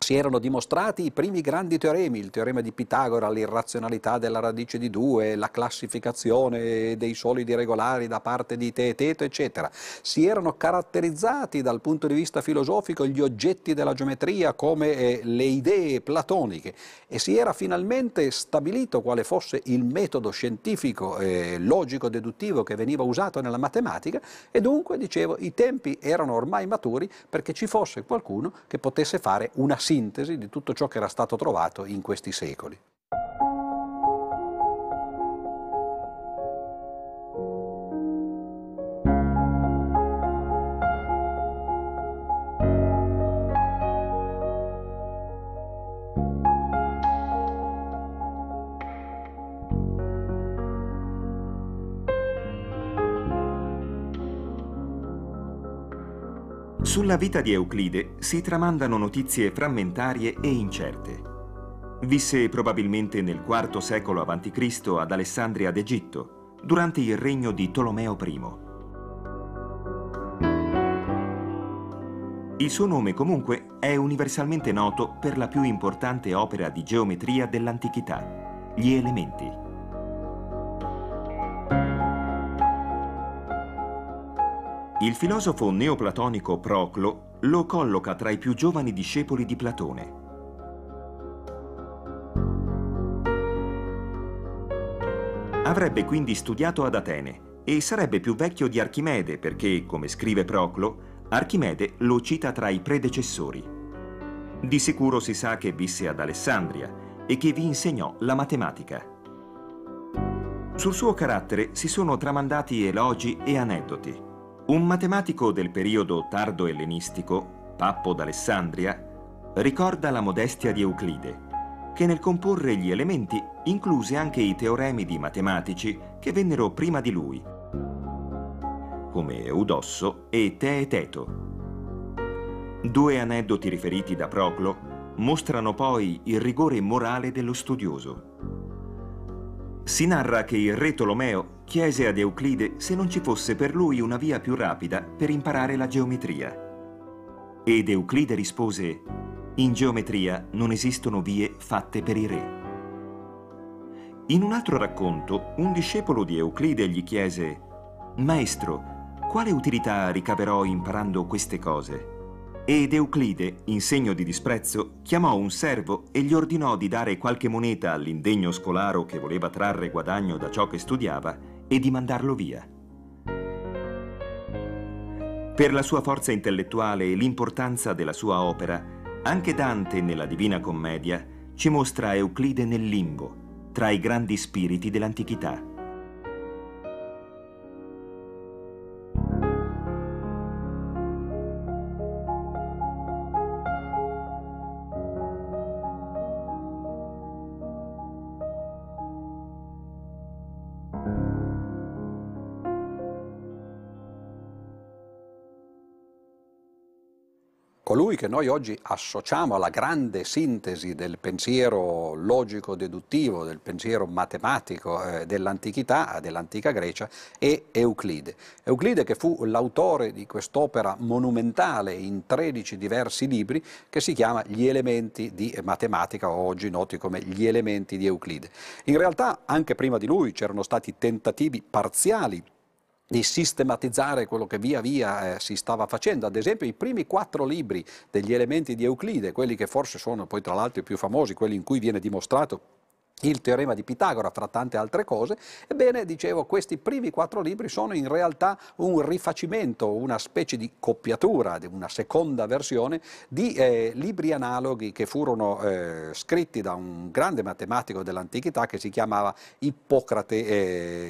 si erano dimostrati i primi grandi teoremi, il teorema di Pitagora, l'irrazionalità della radice di due, la classificazione dei solidi regolari da parte di Teeteto, eccetera. Si erano caratterizzati dal punto di vista filosofico gli oggetti della geometria come eh, le idee platoniche e si era finalmente stabilito quale fosse il metodo scientifico eh, logico-deduttivo che veniva usato nella matematica e dunque, dicevo, i tempi erano ormai maturi perché ci fosse qualcuno che potesse fare una sintesi di tutto ciò che era stato trovato in questi secoli. Sulla vita di Euclide si tramandano notizie frammentarie e incerte. Visse probabilmente nel quarto secolo avanti Cristo ad Alessandria d'Egitto, durante il regno di Tolomeo primo. Il suo nome comunque è universalmente noto per la più importante opera di geometria dell'antichità, gli Elementi. Il filosofo neoplatonico Proclo lo colloca tra i più giovani discepoli di Platone. Avrebbe quindi studiato ad Atene e sarebbe più vecchio di Archimede perché, come scrive Proclo, Archimede lo cita tra i predecessori. Di sicuro si sa che visse ad Alessandria e che vi insegnò la matematica. Sul suo carattere si sono tramandati elogi e aneddoti. Un matematico del periodo tardo-ellenistico, Pappo d'Alessandria, ricorda la modestia di Euclide, che nel comporre gli elementi incluse anche i teoremi di matematici che vennero prima di lui, come Eudosso e Teeteto. Due aneddoti riferiti da Proclo mostrano poi il rigore morale dello studioso. Si narra che il re Tolomeo chiese ad Euclide se non ci fosse per lui una via più rapida per imparare la geometria. Ed Euclide rispose: in geometria non esistono vie fatte per i re. In un altro racconto, un discepolo di Euclide gli chiese: «Maestro, quale utilità ricaverò imparando queste cose?» Ed Euclide, in segno di disprezzo, chiamò un servo e gli ordinò di dare qualche moneta all'indegno scolaro che voleva trarre guadagno da ciò che studiava e di mandarlo via. Per la sua forza intellettuale e l'importanza della sua opera, anche Dante nella Divina Commedia ci mostra Euclide nel limbo, tra i grandi spiriti dell'antichità. Colui che noi oggi associamo alla grande sintesi del pensiero logico-deduttivo, del pensiero matematico eh, dell'antichità, dell'antica Grecia, è Euclide. Euclide che fu l'autore di quest'opera monumentale in tredici diversi libri che si chiama Gli elementi di matematica, oggi noti come Gli elementi di Euclide. In realtà anche prima di lui c'erano stati tentativi parziali di sistematizzare quello che via via eh, si stava facendo. Ad esempio i primi quattro libri degli elementi di Euclide, quelli che forse sono poi tra l'altro i più famosi, quelli in cui viene dimostrato il teorema di Pitagora, fra tante altre cose, ebbene, dicevo, questi primi quattro libri sono in realtà un rifacimento, una specie di copiatura, una seconda versione di eh, libri analoghi che furono eh, scritti da un grande matematico dell'antichità che si chiamava Ippocrate,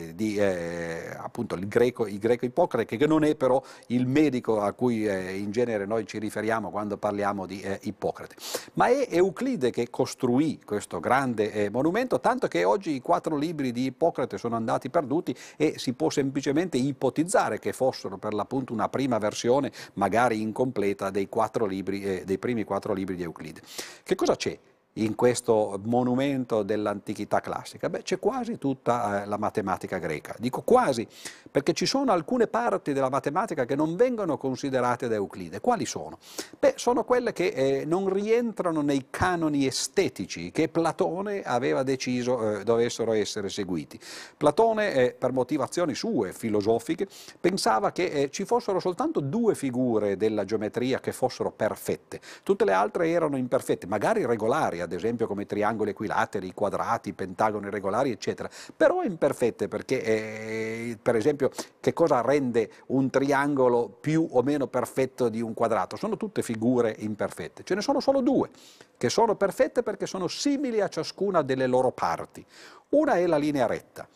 eh, di, eh, appunto il greco, il greco Ippocrate, che non è però il medico a cui eh, in genere noi ci riferiamo quando parliamo di eh, Ippocrate. Ma è Euclide che costruì questo grande eh, monumento, tanto che oggi i quattro libri di Ippocrate sono andati perduti e si può semplicemente ipotizzare che fossero per l'appunto una prima versione, magari incompleta, dei, quattro libri, eh, dei primi quattro libri di Euclide. Che cosa c'è in questo monumento dell'antichità classica? Beh, c'è quasi tutta eh, la matematica greca. Dico quasi, perché ci sono alcune parti della matematica che non vengono considerate da Euclide. Quali sono? Beh, sono quelle che eh, non rientrano nei canoni estetici che Platone aveva deciso eh, dovessero essere seguiti. Platone, eh, per motivazioni sue filosofiche, pensava che eh, ci fossero soltanto due figure della geometria che fossero perfette. Tutte le altre erano imperfette, magari regolari, ad esempio come triangoli equilateri, quadrati, pentagoni regolari, eccetera, però imperfette, perché eh, per esempio che cosa rende un triangolo più o meno perfetto di un quadrato? Sono tutte figure imperfette, ce ne sono solo due che sono perfette perché sono simili a ciascuna delle loro parti. Una è la linea retta,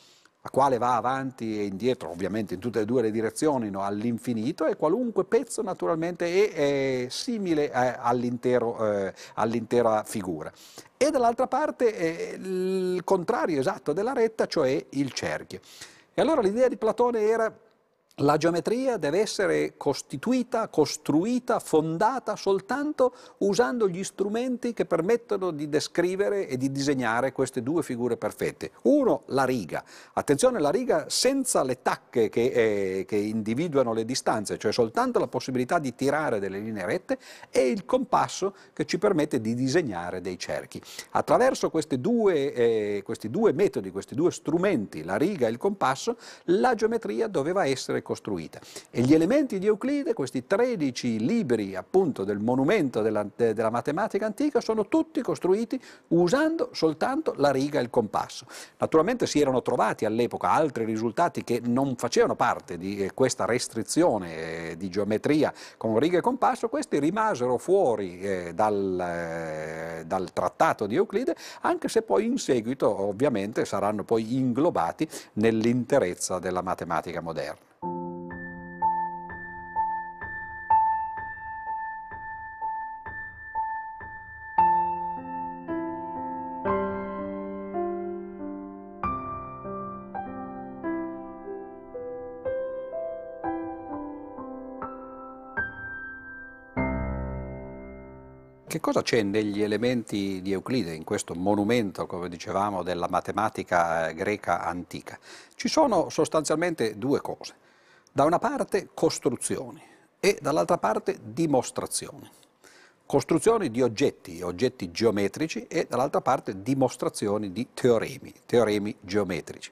la quale va avanti e indietro, ovviamente in tutte e due le direzioni, no, all'infinito, e qualunque pezzo naturalmente è, è simile eh, all'intero, eh, all'intera figura. E dall'altra parte eh, il contrario esatto della retta, cioè il cerchio. E allora l'idea di Platone era: la geometria deve essere costituita, costruita, fondata soltanto usando gli strumenti che permettono di descrivere e di disegnare queste due figure perfette. Uno, la riga. Attenzione, la riga senza le tacche che, eh, che individuano le distanze, cioè soltanto la possibilità di tirare delle linee rette, e il compasso che ci permette di disegnare dei cerchi. Attraverso queste due, eh, questi due metodi, questi due strumenti, la riga e il compasso, la geometria doveva essere costruita. E gli elementi di Euclide, questi tredici libri appunto del monumento della, de, della matematica antica, sono tutti costruiti usando soltanto la riga e il compasso. Naturalmente si erano trovati all'epoca altri risultati che non facevano parte di questa restrizione di geometria con riga e compasso. Questi rimasero fuori eh, dal, eh, dal trattato di Euclide, anche se poi in seguito ovviamente saranno poi inglobati nell'interezza della matematica moderna. Che cosa c'è negli elementi di Euclide, in questo monumento, come dicevamo, della matematica greca antica? Ci sono sostanzialmente due cose: da una parte costruzioni e dall'altra parte dimostrazioni. Costruzioni di oggetti, oggetti geometrici, e dall'altra parte dimostrazioni di teoremi, teoremi geometrici.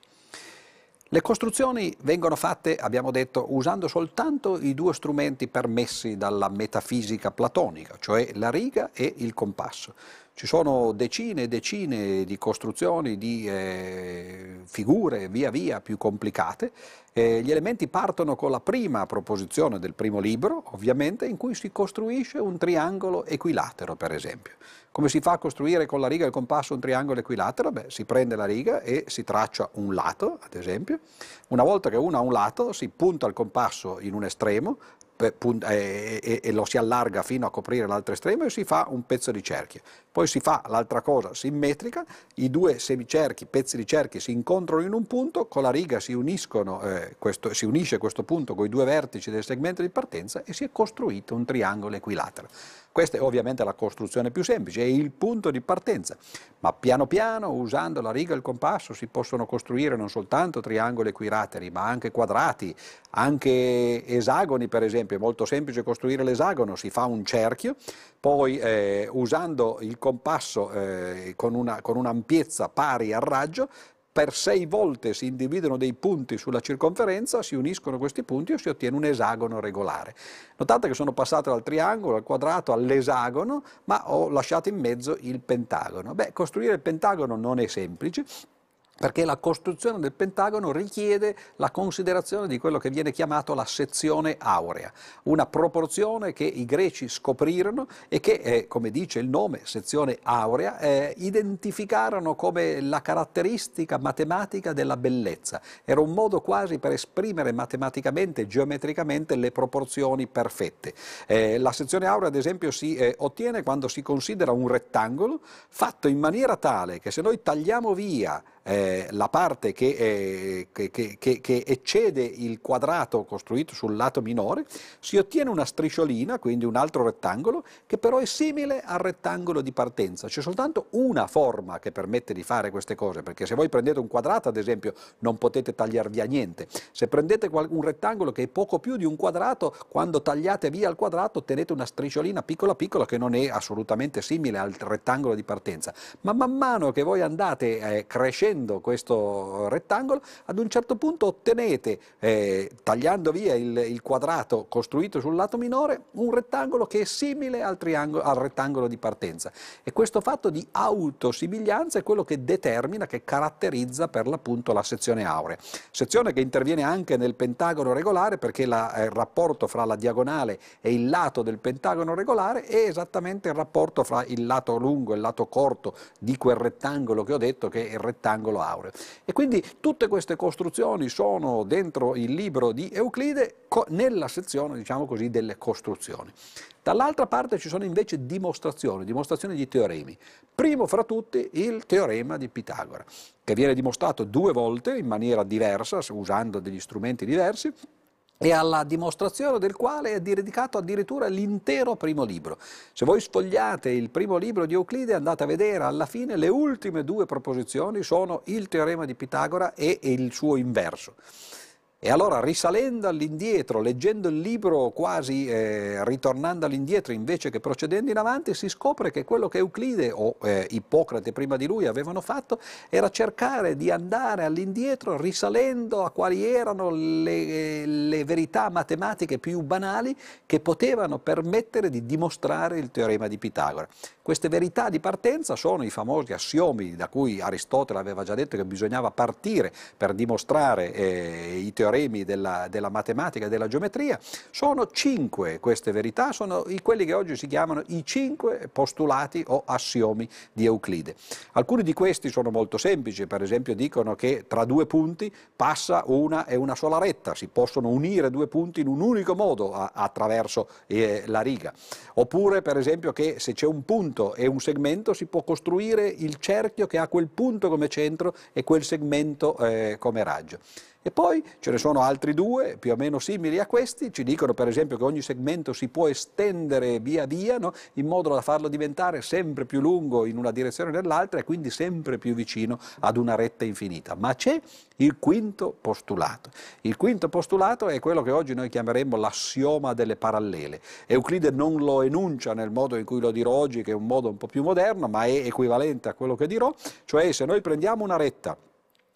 Le costruzioni vengono fatte, abbiamo detto, usando soltanto i due strumenti permessi dalla metafisica platonica, cioè la riga e il compasso. Ci sono decine e decine di costruzioni, di eh, figure via via più complicate. Eh, gli elementi partono con la prima proposizione del primo libro, ovviamente, in cui si costruisce un triangolo equilatero, per esempio. Come si fa a costruire con la riga e il compasso un triangolo equilatero? Beh, si prende la riga e si traccia un lato, ad esempio. Una volta che uno ha un lato, si punta il compasso in un estremo e lo si allarga fino a coprire l'altro estremo e si fa un pezzo di cerchio. Poi si fa l'altra cosa simmetrica: i due semicerchi, pezzi di cerchi, si incontrano in un punto, con la riga si uniscono, eh, questo, si unisce questo punto con i due vertici del segmento di partenza e si è costruito un triangolo equilatero. Questa è ovviamente la costruzione più semplice, è il punto di partenza, ma piano piano, usando la riga e il compasso, si possono costruire non soltanto triangoli equilateri, ma anche quadrati, anche esagoni, per esempio. È molto semplice costruire l'esagono: si fa un cerchio, poi eh, usando il compasso eh, con una, con un'ampiezza pari al raggio, per sei volte si individuano dei punti sulla circonferenza, si uniscono questi punti e si ottiene un esagono regolare. Notate che sono passato dal triangolo, al quadrato, all'esagono, ma ho lasciato in mezzo il pentagono. Beh, costruire il pentagono non è semplice, perché la costruzione del pentagono richiede la considerazione di quello che viene chiamato la sezione aurea, una proporzione che i greci scoprirono e che, eh, come dice il nome, sezione aurea, eh, identificarono come la caratteristica matematica della bellezza. Era un modo quasi per esprimere matematicamente e geometricamente le proporzioni perfette. Eh, la sezione aurea, ad esempio, si eh, ottiene quando si considera un rettangolo fatto in maniera tale che, se noi tagliamo via Eh, la parte che, eh, che, che, che eccede il quadrato costruito sul lato minore, si ottiene una strisciolina, quindi un altro rettangolo, che però è simile al rettangolo di partenza. C'è soltanto una forma che permette di fare queste cose, perché se voi prendete un quadrato, ad esempio, non potete tagliar via niente. Se prendete un rettangolo che è poco più di un quadrato, quando tagliate via il quadrato ottenete una strisciolina piccola piccola che non è assolutamente simile al rettangolo di partenza. Ma man mano che voi andate eh, crescendo questo rettangolo, ad un certo punto ottenete, eh, tagliando via il, il quadrato costruito sul lato minore, un rettangolo che è simile al, al rettangolo di partenza. E questo fatto di autosimiglianza è quello che determina, che caratterizza per l'appunto la sezione aurea. Sezione che interviene anche nel pentagono regolare, perché la, eh, il rapporto fra la diagonale e il lato del pentagono regolare è esattamente il rapporto fra il lato lungo e il lato corto di quel rettangolo che ho detto, che è il rettangolo aureo. E quindi tutte queste costruzioni sono dentro il libro di Euclide, nella sezione, diciamo così, delle costruzioni. Dall'altra parte ci sono invece dimostrazioni, dimostrazioni di teoremi. Primo fra tutti il teorema di Pitagora, che viene dimostrato due volte in maniera diversa, usando degli strumenti diversi, e alla dimostrazione del quale è dedicato addirittura l'intero primo libro. Se voi sfogliate il primo libro di Euclide, andate a vedere alla fine le ultime due proposizioni sono il teorema di Pitagora e il suo inverso. E allora, risalendo all'indietro, leggendo il libro quasi eh, ritornando all'indietro invece che procedendo in avanti, si scopre che quello che Euclide o eh, Ippocrate prima di lui avevano fatto era cercare di andare all'indietro risalendo a quali erano le, le verità matematiche più banali che potevano permettere di dimostrare il teorema di Pitagora. Queste verità di partenza sono i famosi assiomi da cui Aristotele aveva già detto che bisognava partire per dimostrare eh, i teoremi Della, della matematica e della geometria. Sono cinque queste verità, sono i, quelli che oggi si chiamano i cinque postulati o assiomi di Euclide. Alcuni di questi sono molto semplici, per esempio dicono che tra due punti passa una e una sola retta, si possono unire due punti in un unico modo a, attraverso eh, la riga. Oppure per esempio che se c'è un punto e un segmento si può costruire il cerchio che ha quel punto come centro e quel segmento eh, come raggio. E poi ce ne sono altri due più o meno simili a questi, ci dicono per esempio che ogni segmento si può estendere via via, no? In modo da farlo diventare sempre più lungo in una direzione o nell'altra e quindi sempre più vicino ad una retta infinita. Ma c'è il quinto postulato. Il quinto postulato è quello che oggi noi chiameremmo l'assioma delle parallele. Euclide non lo enuncia nel modo in cui lo dirò oggi, che è un modo un po' più moderno, ma è equivalente a quello che dirò, cioè se noi prendiamo una retta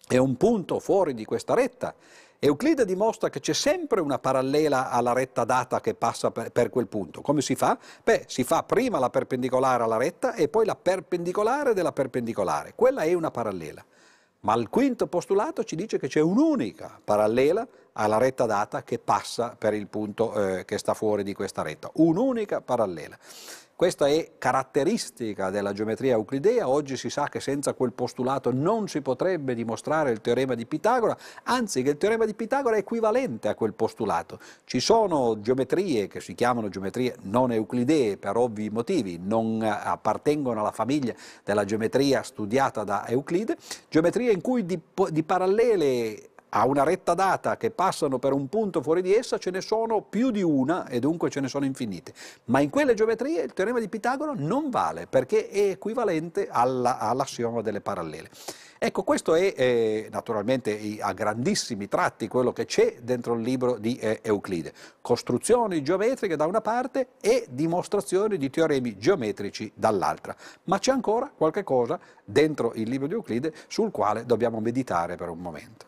è un punto fuori di questa retta, Euclide dimostra che c'è sempre una parallela alla retta data che passa per, per quel punto. Come si fa? Beh, si fa prima la perpendicolare alla retta e poi la perpendicolare della perpendicolare. Quella è una parallela. Ma il quinto postulato ci dice che c'è un'unica parallela alla retta data che passa per il punto eh, che sta fuori di questa retta. Un'unica parallela. Questa è caratteristica della geometria euclidea, oggi si sa che senza quel postulato non si potrebbe dimostrare il teorema di Pitagora, anzi che il teorema di Pitagora è equivalente a quel postulato. Ci sono geometrie che si chiamano geometrie non euclidee per ovvi motivi, non appartengono alla famiglia della geometria studiata da Euclide, geometrie in cui di, di parallele a una retta data che passano per un punto fuori di essa ce ne sono più di una e dunque ce ne sono infinite. Ma in quelle geometrie il teorema di Pitagora non vale perché è equivalente all'assioma delle parallele. Ecco, questo è eh, naturalmente a grandissimi tratti quello che c'è dentro il libro di eh, Euclide. Costruzioni geometriche da una parte e dimostrazioni di teoremi geometrici dall'altra. Ma c'è ancora qualche cosa dentro il libro di Euclide sul quale dobbiamo meditare per un momento.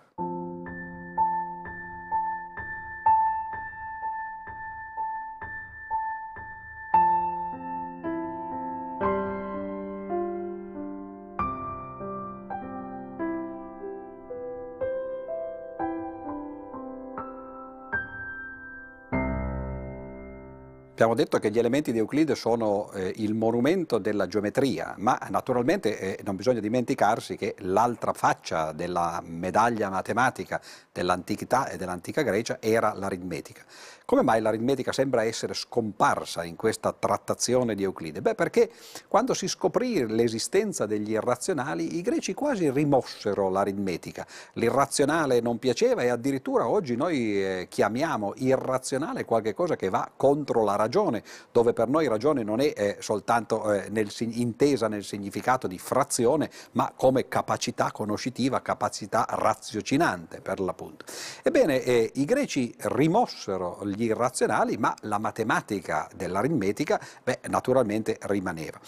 Abbiamo detto che gli elementi di Euclide sono eh, il monumento della geometria, ma naturalmente eh, non bisogna dimenticarsi che l'altra faccia della medaglia matematica dell'antichità e dell'antica Grecia era l'aritmetica. Come mai l'aritmetica sembra essere scomparsa in questa trattazione di Euclide? Beh, perché quando si scoprì l'esistenza degli irrazionali, i greci quasi rimossero l'aritmetica. L'irrazionale non piaceva e addirittura oggi noi eh, chiamiamo irrazionale qualche cosa che va contro la ragione, dove per noi ragione non è eh, soltanto eh, nel, intesa nel significato di frazione, ma come capacità conoscitiva, capacità raziocinante per l'appunto. Ebbene, eh, i greci rimossero gli irrazionali, ma la matematica dell'aritmetica beh, naturalmente rimaneva.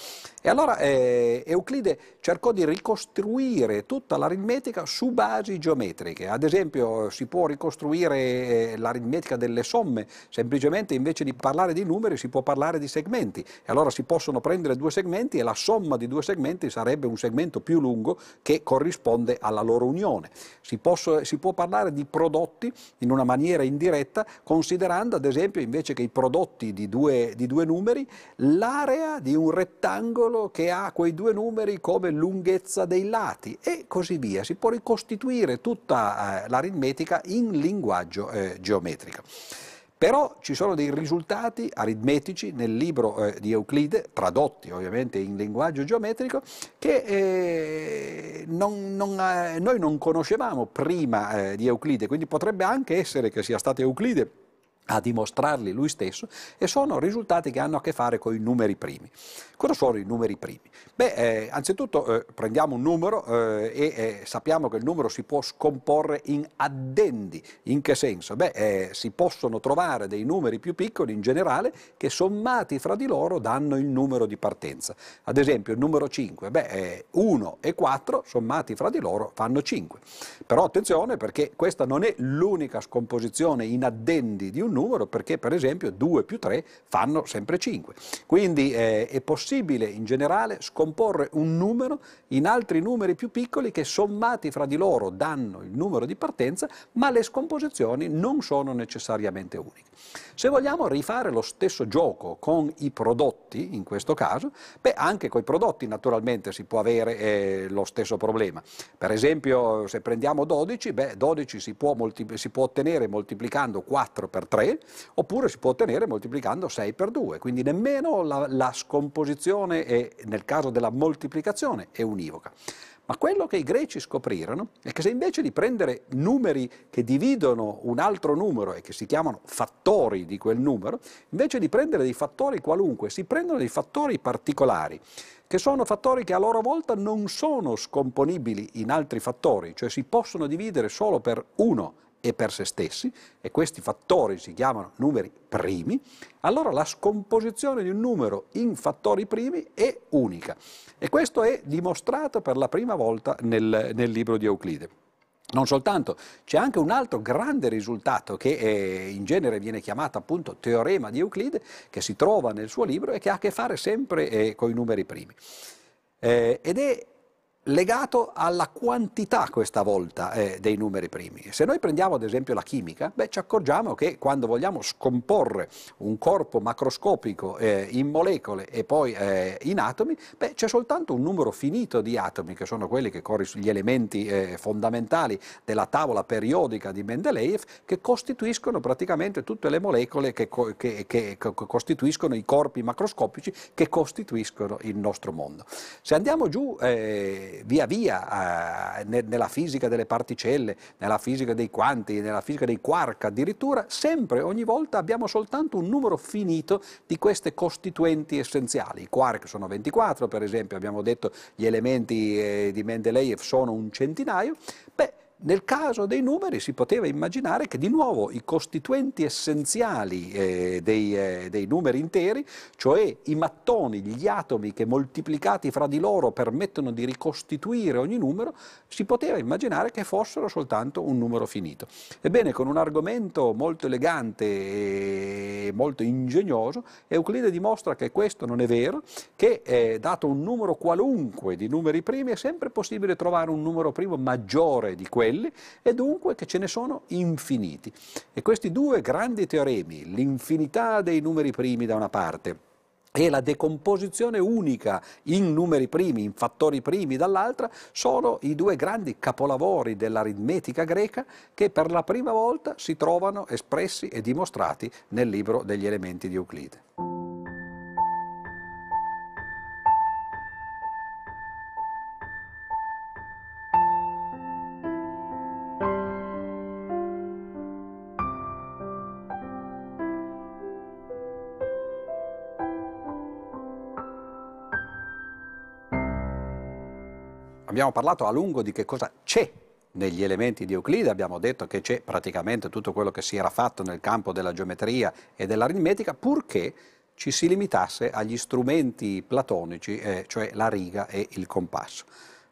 E allora eh, Euclide cercò di ricostruire tutta l'aritmetica su basi geometriche. Ad esempio si può ricostruire eh, l'aritmetica delle somme, semplicemente invece di parlare di numeri si può parlare di segmenti. E allora si possono prendere due segmenti e la somma di due segmenti sarebbe un segmento più lungo che corrisponde alla loro unione. Si, posso, si può parlare di prodotti in una maniera indiretta, considerando ad esempio invece che i prodotti di due, di due numeri, l'area di un rettangolo che ha quei due numeri come lunghezza dei lati e così via. Si può ricostituire tutta eh, l'aritmetica in linguaggio eh, geometrico. Però ci sono dei risultati aritmetici nel libro eh, di Euclide, tradotti ovviamente in linguaggio geometrico, che eh, non, non, eh, noi non conoscevamo prima eh, di Euclide, quindi potrebbe anche essere che sia stato Euclide a dimostrarli lui stesso, e sono risultati che hanno a che fare con i numeri primi. Cosa sono i numeri primi? Beh, eh, anzitutto eh, prendiamo un numero eh, e eh, sappiamo che il numero si può scomporre in addendi. In che senso? Beh, eh, si possono trovare dei numeri più piccoli in generale che sommati fra di loro danno il numero di partenza. Ad esempio il numero cinque, beh, eh, uno e quattro sommati fra di loro fanno cinque. Però attenzione, perché questa non è l'unica scomposizione in addendi di un numero, numero perché per esempio due più tre fanno sempre cinque. Quindi eh, è possibile in generale scomporre un numero in altri numeri più piccoli che sommati fra di loro danno il numero di partenza, ma le scomposizioni non sono necessariamente uniche. Se vogliamo rifare lo stesso gioco con i prodotti, in questo caso, beh, anche con i prodotti naturalmente si può avere eh, lo stesso problema. Per esempio se prendiamo dodici, beh, dodici si può, si può ottenere moltiplicando quattro per tre, oppure si può ottenere moltiplicando sei per due, quindi nemmeno la, la scomposizione è, nel caso della moltiplicazione è univoca. Ma quello che i greci scoprirono è che se invece di prendere numeri che dividono un altro numero e che si chiamano fattori di quel numero, invece di prendere dei fattori qualunque, si prendono dei fattori particolari, che sono fattori che a loro volta non sono scomponibili in altri fattori, cioè si possono dividere solo per uno e per se stessi, e questi fattori si chiamano numeri primi. Allora la scomposizione di un numero in fattori primi è unica, e questo è dimostrato per la prima volta nel, nel libro di Euclide. Non soltanto, c'è anche un altro grande risultato che eh, in genere viene chiamato appunto teorema di Euclide, che si trova nel suo libro e che ha a che fare sempre eh, con i numeri primi, eh, ed è legato alla quantità questa volta eh, dei numeri primi. Se noi prendiamo ad esempio la chimica, beh, ci accorgiamo che quando vogliamo scomporre un corpo macroscopico eh, in molecole e poi eh, in atomi, beh, c'è soltanto un numero finito di atomi, che sono quelli che corrispondono agli elementi eh, fondamentali della tavola periodica di Mendeleev, che costituiscono praticamente tutte le molecole che, co che, che co costituiscono i corpi macroscopici che costituiscono il nostro mondo. Se andiamo giù eh, via via eh, nella fisica delle particelle, nella fisica dei quanti, nella fisica dei quark addirittura, sempre ogni volta abbiamo soltanto un numero finito di queste costituenti essenziali. I quark sono ventiquattro, per esempio, abbiamo detto gli elementi eh, di Mendeleev sono un centinaio. Beh, nel caso dei numeri si poteva immaginare che di nuovo i costituenti essenziali eh, dei, eh, dei numeri interi, cioè i mattoni, gli atomi che moltiplicati fra di loro permettono di ricostituire ogni numero, si poteva immaginare che fossero soltanto un numero finito. Ebbene, con un argomento molto elegante e molto ingegnoso, Euclide dimostra che questo non è vero, che eh, dato un numero qualunque di numeri primi è sempre possibile trovare un numero primo maggiore di quello, e dunque che ce ne sono infiniti. E questi due grandi teoremi, l'infinità dei numeri primi da una parte e la decomposizione unica in numeri primi, in fattori primi dall'altra, sono i due grandi capolavori dell'aritmetica greca che per la prima volta si trovano espressi e dimostrati nel libro degli elementi di Euclide. Abbiamo parlato a lungo di che cosa c'è negli elementi di Euclide, abbiamo detto che c'è praticamente tutto quello che si era fatto nel campo della geometria e dell'aritmetica, purché ci si limitasse agli strumenti platonici, eh, cioè la riga e il compasso.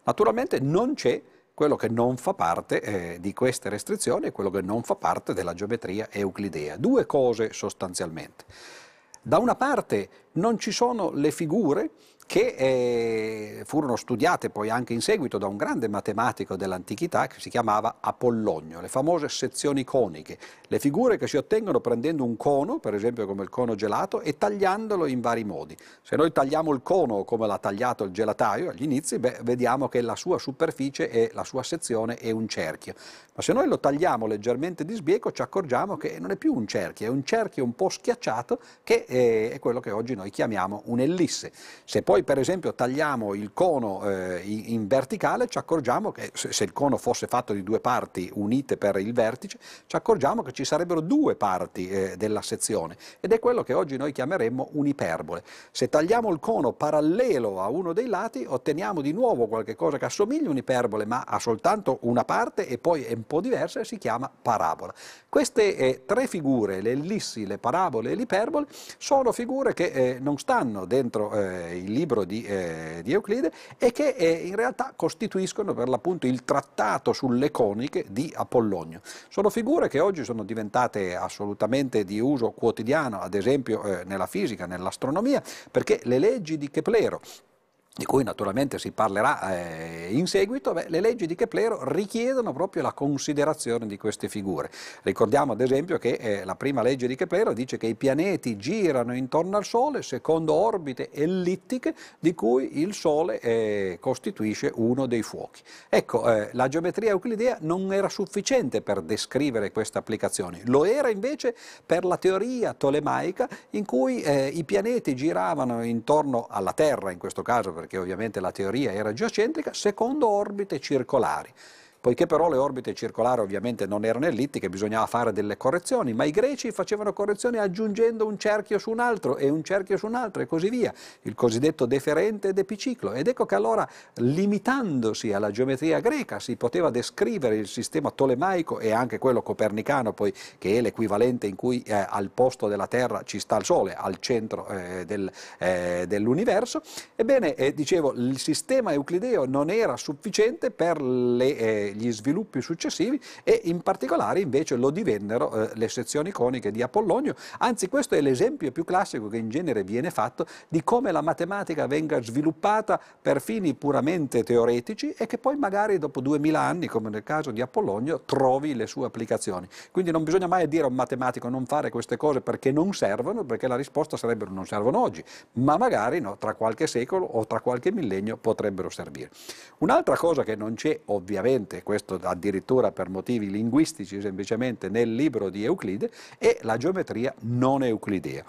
Naturalmente non c'è quello che non fa parte eh, di queste restrizioni e quello che non fa parte della geometria euclidea. Due cose sostanzialmente. Da una parte non ci sono le figure che eh, furono studiate poi anche in seguito da un grande matematico dell'antichità che si chiamava Apollonio, le famose sezioni coniche, le figure che si ottengono prendendo un cono, per esempio come il cono gelato, e tagliandolo in vari modi. Se noi tagliamo il cono come l'ha tagliato il gelataio agli inizi, beh, vediamo che la sua superficie e la sua sezione è un cerchio, ma se noi lo tagliamo leggermente di sbieco ci accorgiamo che non è più un cerchio, è un cerchio un po' schiacciato, che è quello che oggi noi noi chiamiamo un'ellisse. Se poi per esempio tagliamo il cono eh, in verticale, ci accorgiamo che se il cono fosse fatto di due parti unite per il vertice, ci accorgiamo che ci sarebbero due parti eh, della sezione, ed è quello che oggi noi chiameremmo un'iperbole. Se tagliamo il cono parallelo a uno dei lati, otteniamo di nuovo qualche cosa che assomiglia a un'iperbole, ma ha soltanto una parte e poi è un po' diversa, e si chiama parabola. Queste eh, tre figure, le ellissi, le parabole e l'iperbole, sono figure che eh, non stanno dentro eh, il libro di, eh, di Euclide, e che eh, in realtà costituiscono per l'appunto il trattato sulle coniche di Apollonio. Sono figure che oggi sono diventate assolutamente di uso quotidiano, ad esempio eh, nella fisica, nell'astronomia, perché le leggi di Keplero, di cui naturalmente si parlerà eh, in seguito, beh, le leggi di Keplero richiedono proprio la considerazione di queste figure. Ricordiamo ad esempio che eh, la prima legge di Keplero dice che i pianeti girano intorno al Sole secondo orbite ellittiche, di cui il Sole eh, costituisce uno dei fuochi. Ecco, eh, la geometria euclidea non era sufficiente per descrivere queste applicazioni, lo era invece per la teoria tolemaica, in cui eh, i pianeti giravano intorno alla Terra, in questo caso perché perché ovviamente la teoria era geocentrica, secondo orbite circolari. Poiché però le orbite circolari ovviamente non erano ellittiche, bisognava fare delle correzioni, ma i greci facevano correzioni aggiungendo un cerchio su un altro e un cerchio su un altro e così via, il cosiddetto deferente ed epiciclo. Ed ecco che allora, limitandosi alla geometria greca, si poteva descrivere il sistema tolemaico e anche quello copernicano, poi, che è l'equivalente in cui eh, al posto della Terra ci sta il Sole, al centro eh, del, eh, dell'universo. Ebbene, eh, dicevo, il sistema euclideo non era sufficiente per le... Eh, gli sviluppi successivi, e in particolare invece lo divennero eh, le sezioni coniche di Apollonio. Anzi, questo è l'esempio più classico che in genere viene fatto di come la matematica venga sviluppata per fini puramente teoretici e che poi magari dopo duemila anni, come nel caso di Apollonio, trovi le sue applicazioni. Quindi non bisogna mai dire a un matematico non fare queste cose perché non servono, perché la risposta sarebbe non servono oggi, ma magari no, tra qualche secolo o tra qualche millennio potrebbero servire. Un'altra cosa che non c'è ovviamente, questo addirittura per motivi linguistici semplicemente, nel libro di Euclide, è la geometria non euclidea.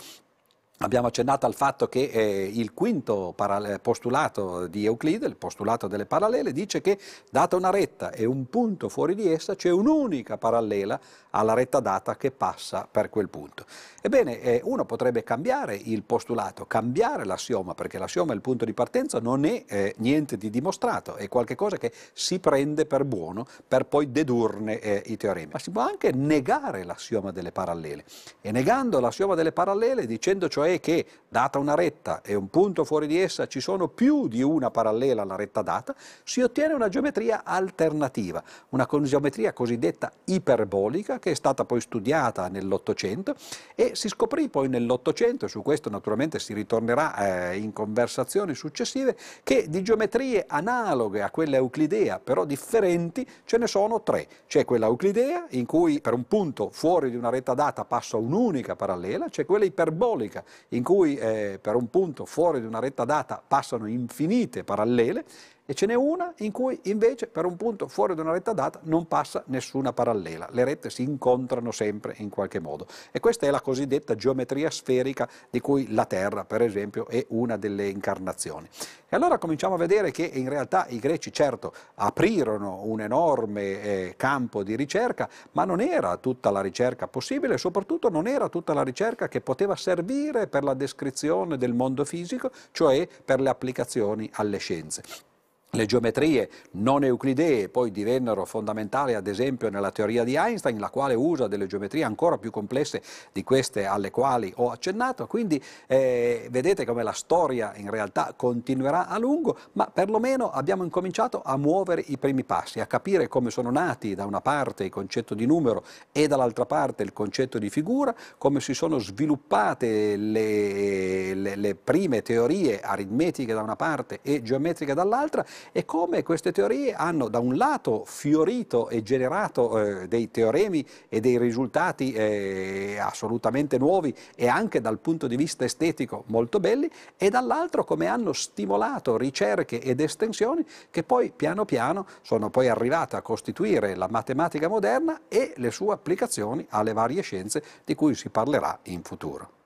Abbiamo accennato al fatto che eh, il quinto postulato di Euclide, il postulato delle parallele, dice che data una retta e un punto fuori di essa c'è un'unica parallela alla retta data che passa per quel punto. Ebbene, eh, uno potrebbe cambiare il postulato, cambiare l'assioma, perché l'assioma, il punto di partenza, non è eh, niente di dimostrato, è qualcosa che si prende per buono per poi dedurne eh, i teoremi. Ma si può anche negare l'assioma delle parallele, e negando l'assioma delle parallele, dicendo cioè è che data una retta e un punto fuori di essa ci sono più di una parallela alla retta data, si ottiene una geometria alternativa, una geometria cosiddetta iperbolica, che è stata poi studiata nell'Ottocento, e si scoprì poi nell'Ottocento, su questo naturalmente si ritornerà eh, in conversazioni successive, che di geometrie analoghe a quella euclidea, però differenti, ce ne sono tre. C'è quella euclidea, in cui per un punto fuori di una retta data passa un'unica parallela, c'è quella iperbolica, in cui eh, per un punto fuori di una retta data passano infinite parallele, e ce n'è una in cui invece per un punto fuori da una retta data non passa nessuna parallela, le rette si incontrano sempre in qualche modo, e questa è la cosiddetta geometria sferica, di cui la Terra per esempio è una delle incarnazioni. E allora cominciamo a vedere che in realtà i greci certo aprirono un enorme eh, campo di ricerca, ma non era tutta la ricerca possibile, e soprattutto non era tutta la ricerca che poteva servire per la descrizione del mondo fisico, cioè per le applicazioni alle scienze. Le geometrie non euclidee poi divennero fondamentali ad esempio nella teoria di Einstein, la quale usa delle geometrie ancora più complesse di queste alle quali ho accennato. Quindi eh, vedete come la storia in realtà continuerà a lungo, ma perlomeno abbiamo incominciato a muovere i primi passi, a capire come sono nati da una parte il concetto di numero e dall'altra parte il concetto di figura, come si sono sviluppate le, le, le prime teorie aritmetiche da una parte e geometriche dall'altra, e come queste teorie hanno da un lato fiorito e generato eh, dei teoremi e dei risultati eh, assolutamente nuovi e anche dal punto di vista estetico molto belli, e dall'altro come hanno stimolato ricerche ed estensioni che poi piano piano sono poi arrivate a costituire la matematica moderna e le sue applicazioni alle varie scienze di cui si parlerà in futuro.